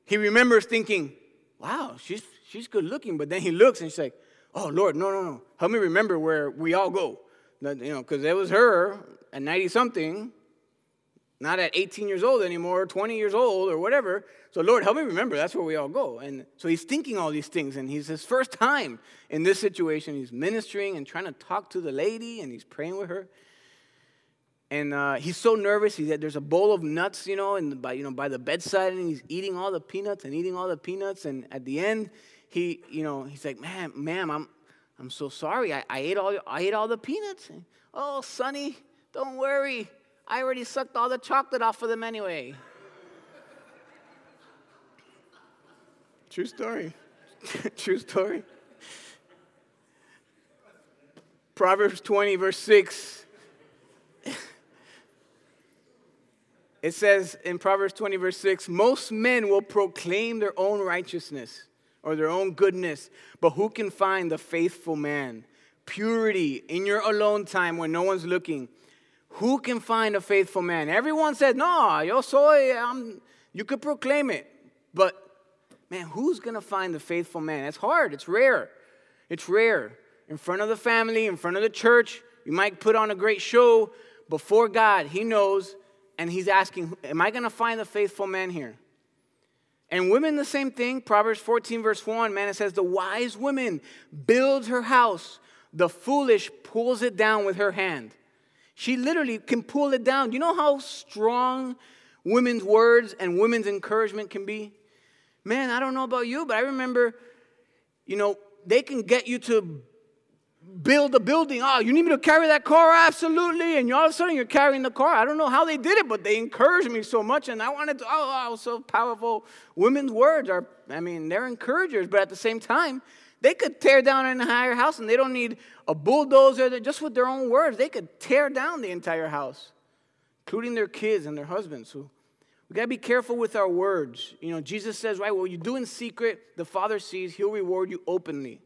he remembers thinking, wow, she's good looking. But then he looks and she's like, oh, Lord, no. Help me remember where we all go. Because it was her at 90-something, not at 18 years old anymore, 20 years old or whatever. So, Lord, help me remember. That's where we all go. And so he's thinking all these things, and he's his first time in this situation. He's ministering and trying to talk to the lady, and he's praying with her. And he's so nervous. There's a bowl of nuts, and by the bedside, and he's eating all the peanuts. And at the end, he, he's like, man, ma'am, I'm so sorry. I ate all the peanuts. Oh, Sonny, don't worry. I already sucked all the chocolate off of them anyway. True story. True story. Proverbs 20, verse 6. It says in Proverbs 20, verse 6, most men will proclaim their own righteousness or their own goodness, but who can find the faithful man? Purity in your alone time when no one's looking. Who can find a faithful man? Everyone says, no, you could proclaim it. But, man, who's going to find the faithful man? It's hard. It's rare. It's rare. In front of the family, in front of the church, you might put on a great show. Before God, he knows, and he's asking, am I going to find the faithful man here? And women, the same thing. Proverbs 14, verse 1, man, it says, the wise woman builds her house. The foolish pulls it down with her hand. She literally can pull it down. You know how strong women's words and women's encouragement can be? Man, I don't know about you, but I remember, they can get you to build a building. Oh, you need me to carry that car? Absolutely. And all of a sudden, you're carrying the car. I don't know how they did it, but they encouraged me so much. And I wanted to, I was so powerful. Women's words are, they're encouragers. But at the same time, they could tear down an entire house, and they don't need a bulldozer. Just with their own words, they could tear down the entire house, including their kids and their husbands. So we got to be careful with our words. Jesus says, right, what you do in secret, the Father sees. He'll reward you openly.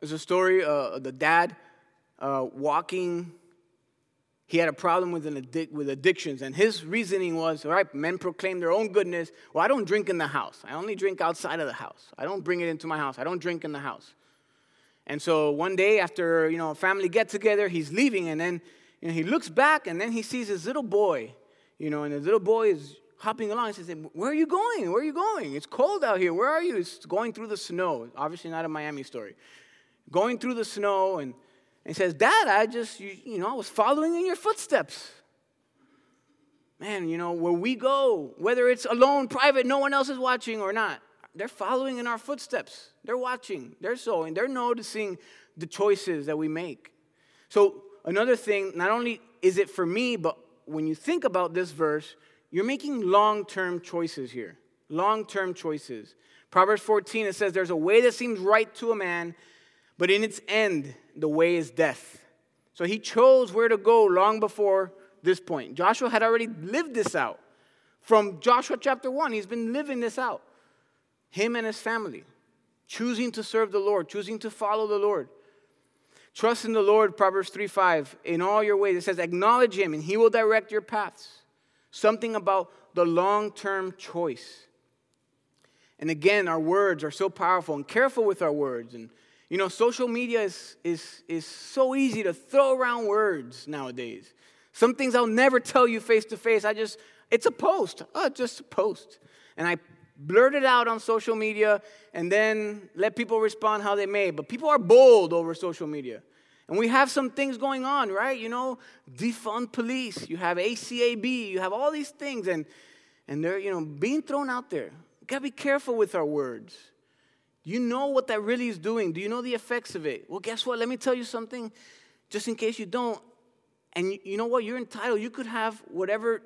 There's a story of the dad walking. He had a problem with addictions, and his reasoning was, all right, men proclaim their own goodness. Well, I don't drink in the house. I only drink outside of the house. I don't bring it into my house. I don't drink in the house. And so one day after, a family get-together, he's leaving, and then he looks back, and then he sees his little boy, and his little boy is hopping along. I said, where are you going? Where are you going? It's cold out here. Where are you? It's going through the snow. Obviously not a Miami story. Going through the snow, and he says, Dad, I just, I was following in your footsteps. Man, where we go, whether it's alone, private, no one else is watching or not, they're following in our footsteps. They're watching. They're sowing. They're noticing the choices that we make. So another thing, not only is it for me, but when you think about this verse, you're making long-term choices here, long-term choices. Proverbs 14, it says, there's a way that seems right to a man, but in its end, the way is death. So he chose where to go long before this point. Joshua had already lived this out. From Joshua chapter 1, he's been living this out. Him and his family, choosing to serve the Lord, choosing to follow the Lord. Trust in the Lord, Proverbs 3:5, in all your ways. It says, acknowledge him, and he will direct your paths. Something about the long-term choice. And again, our words are so powerful, and careful with our words. And, social media is so easy to throw around words nowadays. Some things I'll never tell you face to face. It's a post. Oh, just a post. And I blurt it out on social media and then let people respond how they may. But people are bold over social media. And we have some things going on, right? Defund police. You have ACAB. You have all these things. And they're, being thrown out there. We've got to be careful with our words. You know what that really is doing. Do you know the effects of it? Well, guess what? Let me tell you something, just in case you don't. And you know what? You're entitled. You could have whatever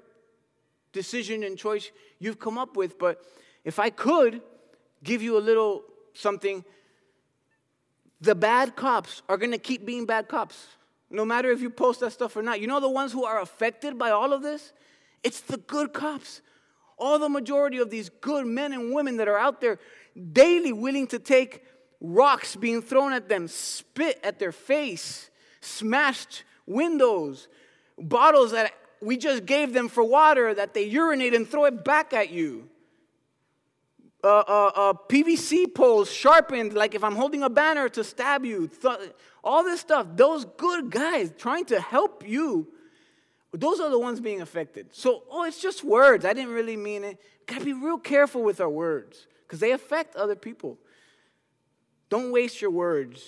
decision and choice you've come up with, but if I could give you a little something, the bad cops are going to keep being bad cops, no matter if you post that stuff or not. The ones who are affected by all of this? It's the good cops. All the majority of these good men and women that are out there daily willing to take rocks being thrown at them, spit at their face, smashed windows, bottles that we just gave them for water that they urinate and throw it back at you. PVC poles sharpened, like if I'm holding a banner to stab you. All this stuff, those good guys trying to help you, those are the ones being affected. So, it's just words. I didn't really mean it. Got to be real careful with our words because they affect other people. Don't waste your words.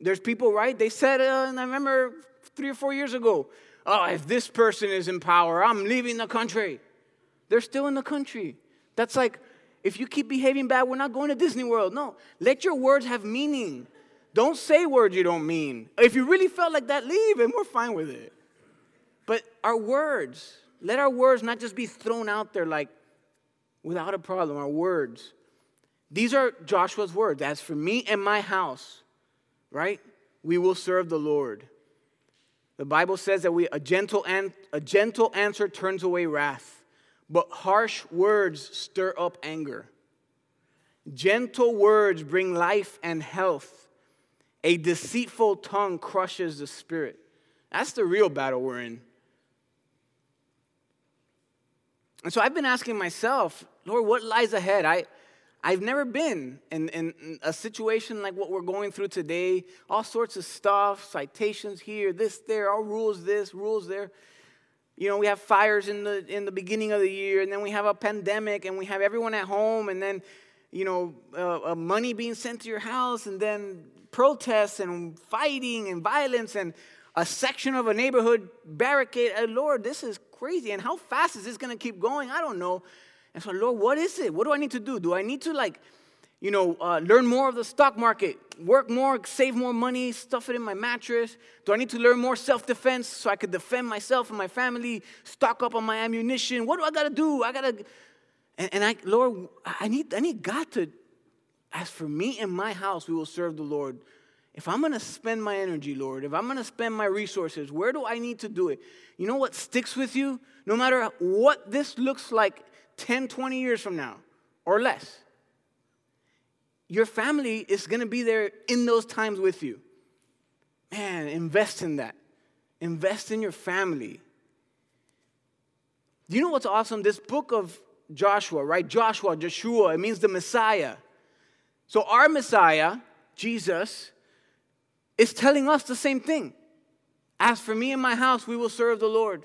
There's people, right? They said, and I remember 3 or 4 years ago, oh, if this person is in power, I'm leaving the country. They're still in the country. That's like, if you keep behaving bad, we're not going to Disney World. No, let your words have meaning. Don't say words you don't mean. If you really felt like that, leave, and we're fine with it. But our words, let our words not just be thrown out there like without a problem, our words. These are Joshua's words. As for me and my house, right, we will serve the Lord. The Bible says that a gentle answer turns away wrath, but harsh words stir up anger. Gentle words bring life and health. A deceitful tongue crushes the spirit. That's the real battle we're in. And so I've been asking myself, Lord, what lies ahead? I've never been in a situation like what we're going through today. All sorts of stuff, citations here, this, there, all rules this, rules there. We have fires in the beginning of the year, and then we have a pandemic, and we have everyone at home, and then, money being sent to your house, and then protests and fighting and violence and a section of a neighborhood barricade. Oh, Lord, this is crazy, and how fast is this going to keep going? I don't know. And so, Lord, what is it? What do I need to do? Do I need to, learn more of the stock market, work more, save more money, stuff it in my mattress? Do I need to learn more self-defense so I could defend myself and my family, stock up on my ammunition? What do I got to do? Lord, I need God to, as for me and my house, we will serve the Lord. If I'm going to spend my energy, Lord, if I'm going to spend my resources, where do I need to do it? You know what sticks with you? No matter what this looks like, 10, 20 years from now or less, your family is going to be there in those times with you. Man, invest in that. Invest in your family. You know what's awesome? This book of Joshua, right? Joshua, it means the Messiah. So our Messiah, Jesus, is telling us the same thing. As for me and my house, we will serve the Lord.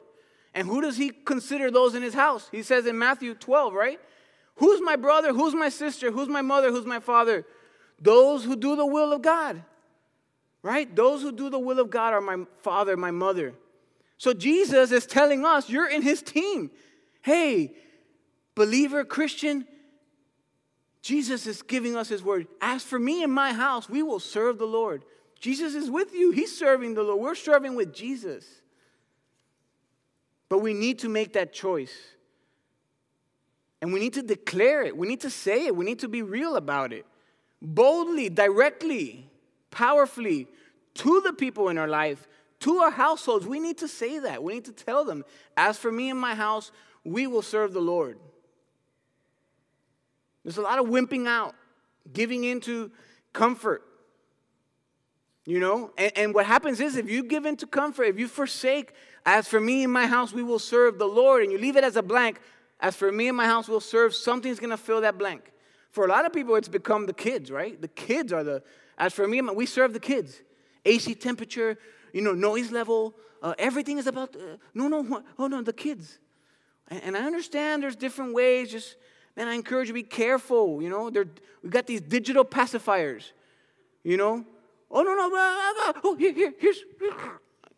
And who does he consider those in his house? He says in Matthew 12, right? Who's my brother? Who's my sister? Who's my mother? Who's my father? Those who do the will of God, right? Those who do the will of God are my father, my mother. So Jesus is telling us, you're in his team. Hey, believer, Christian, Jesus is giving us his word. As for me and my house, we will serve the Lord. Jesus is with you. He's serving the Lord. We're serving with Jesus. But we need to make that choice. And we need to declare it. We need to say it. We need to be real about it. Boldly, directly, powerfully, to the people in our life, to our households. We need to say that. We need to tell them, as for me and my house, we will serve the Lord. There's a lot of wimping out, giving in to comfort. You know, and what happens is if you give in to comfort, if you forsake, as for me and my house, we will serve the Lord, and you leave it as a blank, as for me and my house, we'll serve, something's going to fill that blank. For a lot of people, it's become the kids, right? The kids are the, as for me and my, we serve the kids. AC temperature, you know, noise level, everything is about, the kids. And I understand there's different ways, just, man, I encourage you to be careful, you know. We've got these digital pacifiers, you know. Oh, no. Oh, here's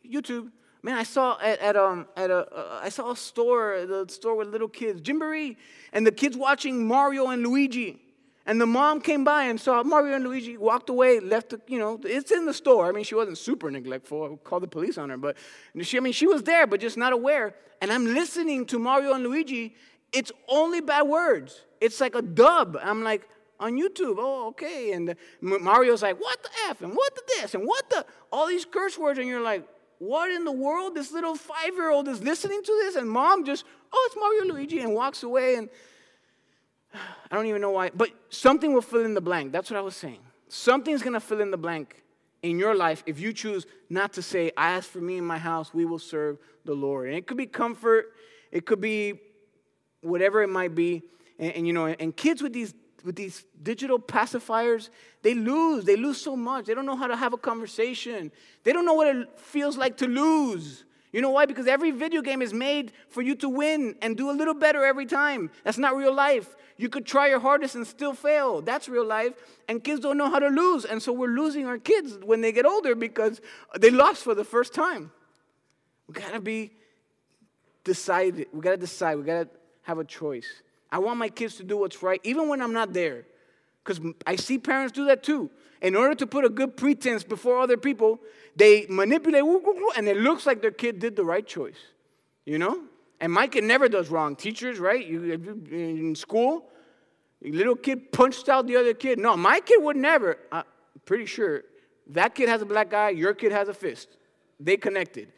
YouTube. Man, I saw I saw a store, the store with little kids, Gymboree, and the kids watching Mario and Luigi. And the mom came by and saw Mario and Luigi, walked away, left, you know, it's in the store. I mean, she wasn't super neglectful. I would call the police on her, but she was there, but just not aware. And I'm listening to Mario and Luigi. It's only bad words. It's like a dub. I'm like, on YouTube, oh, okay, and Mario's like, what the F, and what the this, and what the, all these curse words, and you're like, what in the world? This little 5-year-old is listening to this, and mom just, oh, it's Mario Luigi, and walks away, and I don't even know why, but something will fill in the blank. That's what I was saying. Something's going to fill in the blank in your life if you choose not to say, as for me and my house, we will serve the Lord. And it could be comfort, it could be whatever it might be, and you know, and kids with these digital pacifiers, they lose so much. They don't know how to have a conversation. They don't know what it feels like to lose. You know why? Because every video game is made for you to win and do a little better every time. That's not real life. You could try your hardest and still fail. That's real life. And kids don't know how to lose. And so we're losing our kids when they get older because they lost for the first time. We gotta be decided. We gotta decide. We gotta have a choice. I want my kids to do what's right, even when I'm not there. Because I see parents do that too. In order to put a good pretense before other people, they manipulate, and it looks like their kid did the right choice. You know? And my kid never does wrong. Teachers, right? In school, little kid punched out the other kid. No, my kid would never. I'm pretty sure that kid has a black eye, your kid has a fist. They connected.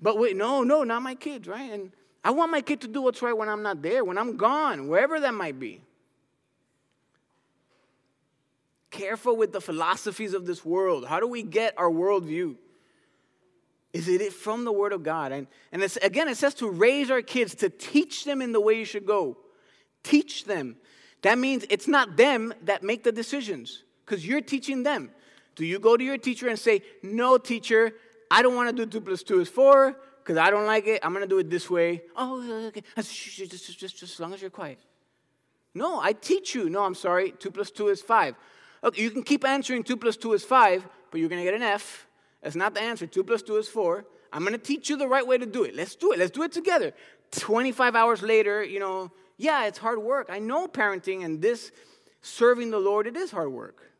But wait, no, not my kids, right? And I want my kid to do what's right when I'm not there, when I'm gone, wherever that might be. Careful with the philosophies of this world. How do we get our worldview? Is it from the Word of God? And it's, again, it says to raise our kids, to teach them in the way you should go. Teach them. That means it's not them that make the decisions, because you're teaching them. Do you go to your teacher and say, no, teacher, I don't want to do 2 + 2 is 4. Because I don't like it, I'm going to do it this way. Oh, okay, just as long as you're quiet. No, I teach you. No, I'm sorry, 2 + 2 is 5. Okay, you can keep answering 2 + 2 is 5, but you're going to get an F. That's not the answer. 2 + 2 is 4. I'm going to teach you the right way to do it. Let's do it. Let's do it together. 25 hours later, you know, yeah, it's hard work. I know parenting and this serving the Lord, it is hard work.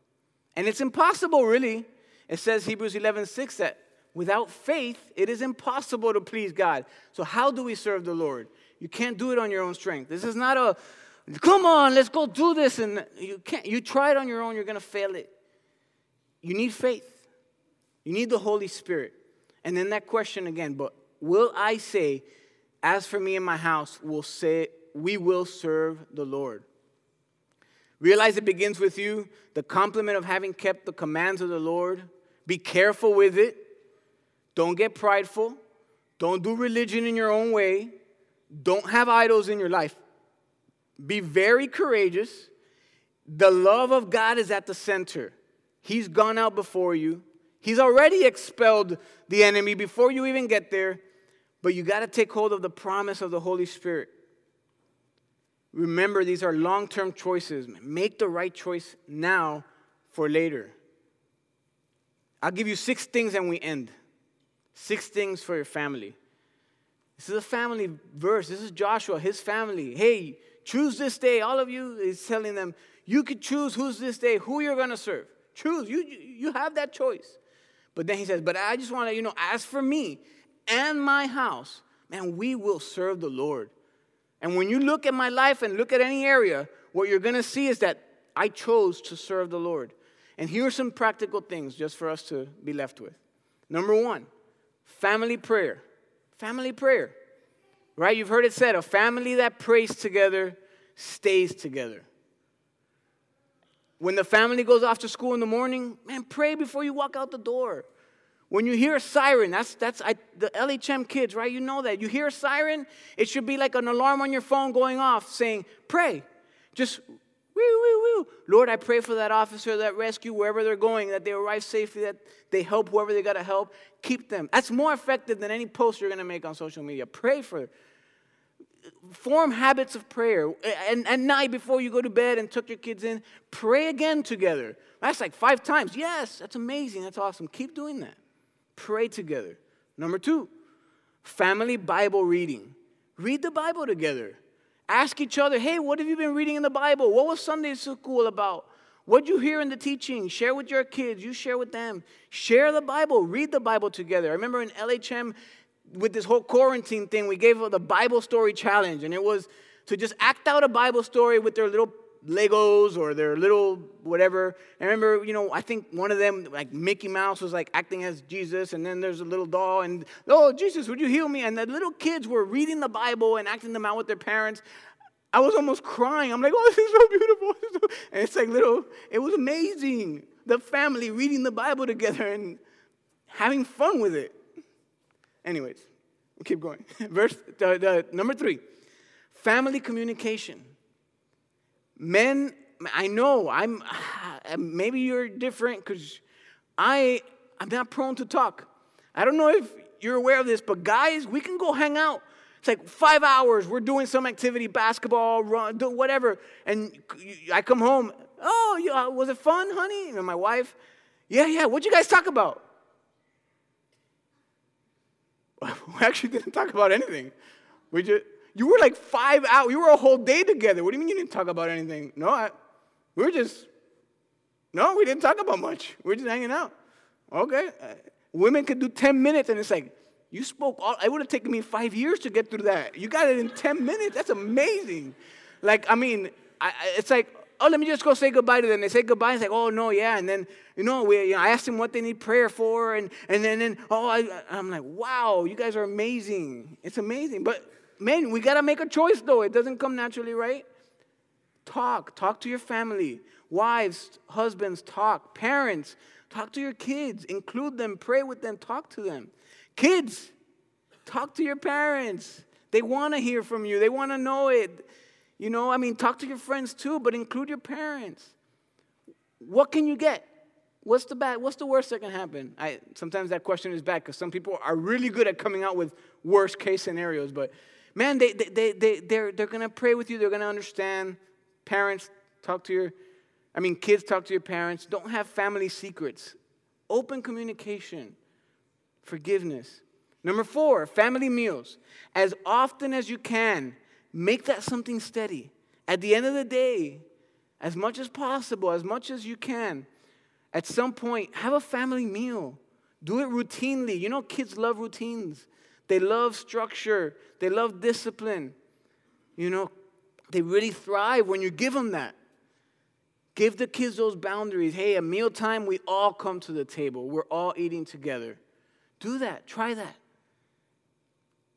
And it's impossible, really. It says Hebrews 11:6 that, without faith, it is impossible to please God. So how do we serve the Lord? You can't do it on your own strength. This is not a, come on, let's go do this. And you can't. You try it on your own, you're going to fail it. You need faith. You need the Holy Spirit. And then that question again, but will I say, as for me and my house, we'll say, we will serve the Lord. Realize it begins with you, the compliment of having kept the commands of the Lord. Be careful with it. Don't get prideful. Don't do religion in your own way. Don't have idols in your life. Be very courageous. The love of God is at the center. He's gone out before you. He's already expelled the enemy before you even get there. But you got to take hold of the promise of the Holy Spirit. Remember, these are long-term choices. Make the right choice now for later. I'll give you 6 things and we end. 6 things for your family. This is a family verse. This is Joshua, his family. Hey, choose this day. All of you is telling them, you could choose who's this day, who you're going to serve. Choose. You have that choice. But then he says, but I just want to, as for me and my house, man, we will serve the Lord. And when you look at my life and look at any area, what you're going to see is that I chose to serve the Lord. And here are some practical things just for us to be left with. Number 1, family prayer. Family prayer. Right? You've heard it said, a family that prays together stays together. When the family goes off to school in the morning, man, pray before you walk out the door. When you hear a siren, that's the LHM kids, right? You know that. You hear a siren, it should be like an alarm on your phone going off saying, pray. Just, woo. Lord, I pray for that officer, that rescue, wherever they're going, that they arrive safely, that they help whoever they got to help. Keep them. That's more effective than any post you're going to make on social media. Pray for them. Form habits of prayer. And at night before you go to bed and tuck your kids in, pray again together. That's like 5 times. Yes, that's amazing. That's awesome. Keep doing that. Pray together. Number 2, family Bible reading. Read the Bible together. Ask each other, hey, what have you been reading in the Bible? What was Sunday school about? What did you hear in the teaching? Share with your kids. You share with them. Share the Bible. Read the Bible together. I remember in LHM, with this whole quarantine thing, we gave the Bible story challenge, and it was to just act out a Bible story with their little Legos or their little whatever. I remember, I think one of them, like Mickey Mouse, was like acting as Jesus, and then there's a little doll, and, oh, Jesus, would you heal me? And the little kids were reading the Bible and acting them out with their parents. I was almost crying. I'm like, oh, this is so beautiful. And it's like it was amazing. The family reading the Bible together and having fun with it. Anyways, we'll keep going. Number 3, family communication. Men, I know, maybe you're different because I'm not prone to talk. I don't know if you're aware of this, but guys, we can go hang out. It's like 5 hours. We're doing some activity, basketball, run, whatever. And I come home. Oh, was it fun, honey? And my wife, yeah, what'd you guys talk about? We actually didn't talk about anything. You were like 5 hours. You were a whole day together. What do you mean you didn't talk about anything? No, we didn't talk about much. We were just hanging out. Okay. Women could do 10 minutes, and it's like, you spoke all, it would have taken me 5 years to get through that. You got it in 10 minutes? That's amazing. Like, I mean, it's like, oh, let me just go say goodbye to them. They say goodbye. It's like, oh, no, yeah. And then, I asked them what they need prayer for. And then I'm like, wow, you guys are amazing. It's amazing. But, man, we got to make a choice, though. It doesn't come naturally, right? Talk to your family. Wives, husbands, talk. Parents, talk to your kids. Include them. Pray with them. Talk to them. Kids, talk to your parents. They want to hear from you. They want to know it. Talk to your friends too, but include your parents. What can you get? What's the worst that can happen? Sometimes that question is bad because some people are really good at coming out with worst case scenarios. But man, they're gonna pray with you. They're gonna understand. Parents, kids, talk to your parents. Don't have family secrets. Open communication. Forgiveness. Number 4, family meals. As often as you can. Make that something steady. At the end of the day, as much as possible, as much as you can, at some point, have a family meal. Do it routinely. Kids love routines. They love structure. They love discipline. They really thrive when you give them that. Give the kids those boundaries. Hey, at mealtime, we all come to the table. We're all eating together. Do that. Try that.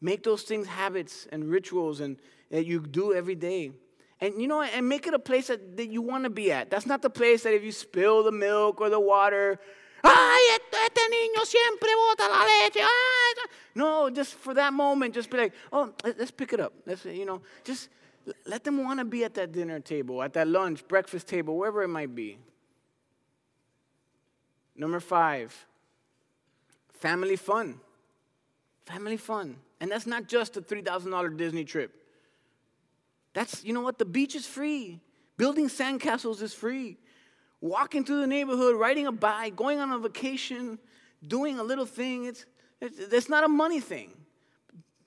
Make those things habits and rituals and that you do every day. And, and make it a place that you want to be at. That's not the place that if you spill the milk or the water, ay, este niño siempre bota la leche. Ay. No, just for that moment, just be like, oh, let's pick it up. Just let them want to be at that dinner table, at that lunch, breakfast table, wherever it might be. Number 5, family fun. Family fun. And that's not just a $3,000 Disney trip. That's, you know what, the beach is free. Building sandcastles is free. Walking through the neighborhood, riding a bike, going on a vacation, doing a little thing. It's not a money thing.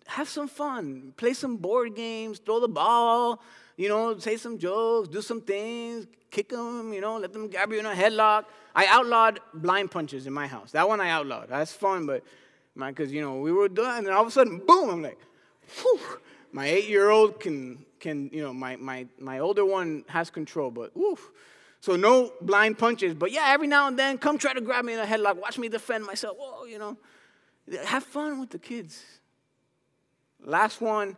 Have some fun. Play some board games, throw the ball, you know, say some jokes, do some things, kick them, you know, let them grab you in a headlock. I outlawed blind punches in my house. That one I outlawed. That's fun, but, man, because, you know, we were done, and all of a sudden, boom, I'm like, whew. My 8-year-old can you know, my older one has control, but woof. So no blind punches, but yeah, every now and then, come try to grab me in a headlock, watch me defend myself, whoa, you know. Have fun with the kids. Last one,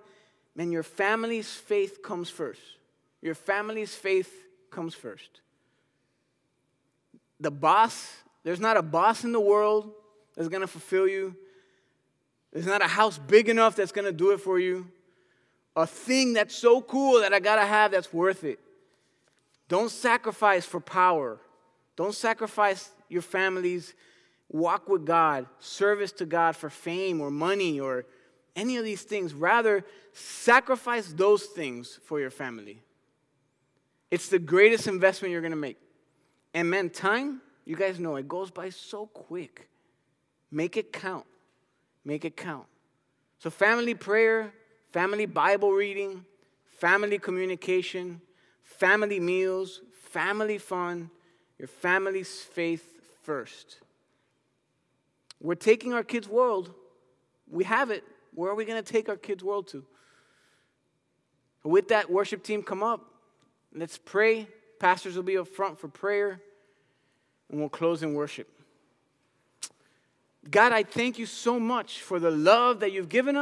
man, your family's faith comes first. Your family's faith comes first. The boss, there's not a boss in the world that's going to fulfill you. There's not a house big enough that's going to do it for you. A thing that's so cool that I got to have that's worth it. Don't sacrifice for power. Don't sacrifice your family's walk with God, service to God for fame or money or any of these things. Rather, sacrifice those things for your family. It's the greatest investment you're going to make. And man, time, you guys know, it goes by so quick. Make it count. Make it count. So family prayer, family Bible reading, family communication, family meals, family fun, your family's faith first. We're taking our kids' world. We have it. Where are we going to take our kids' world to? With that, worship team, come up. Let's pray. Pastors will be up front for prayer. And we'll close in worship. God, I thank you so much for the love that you've given us.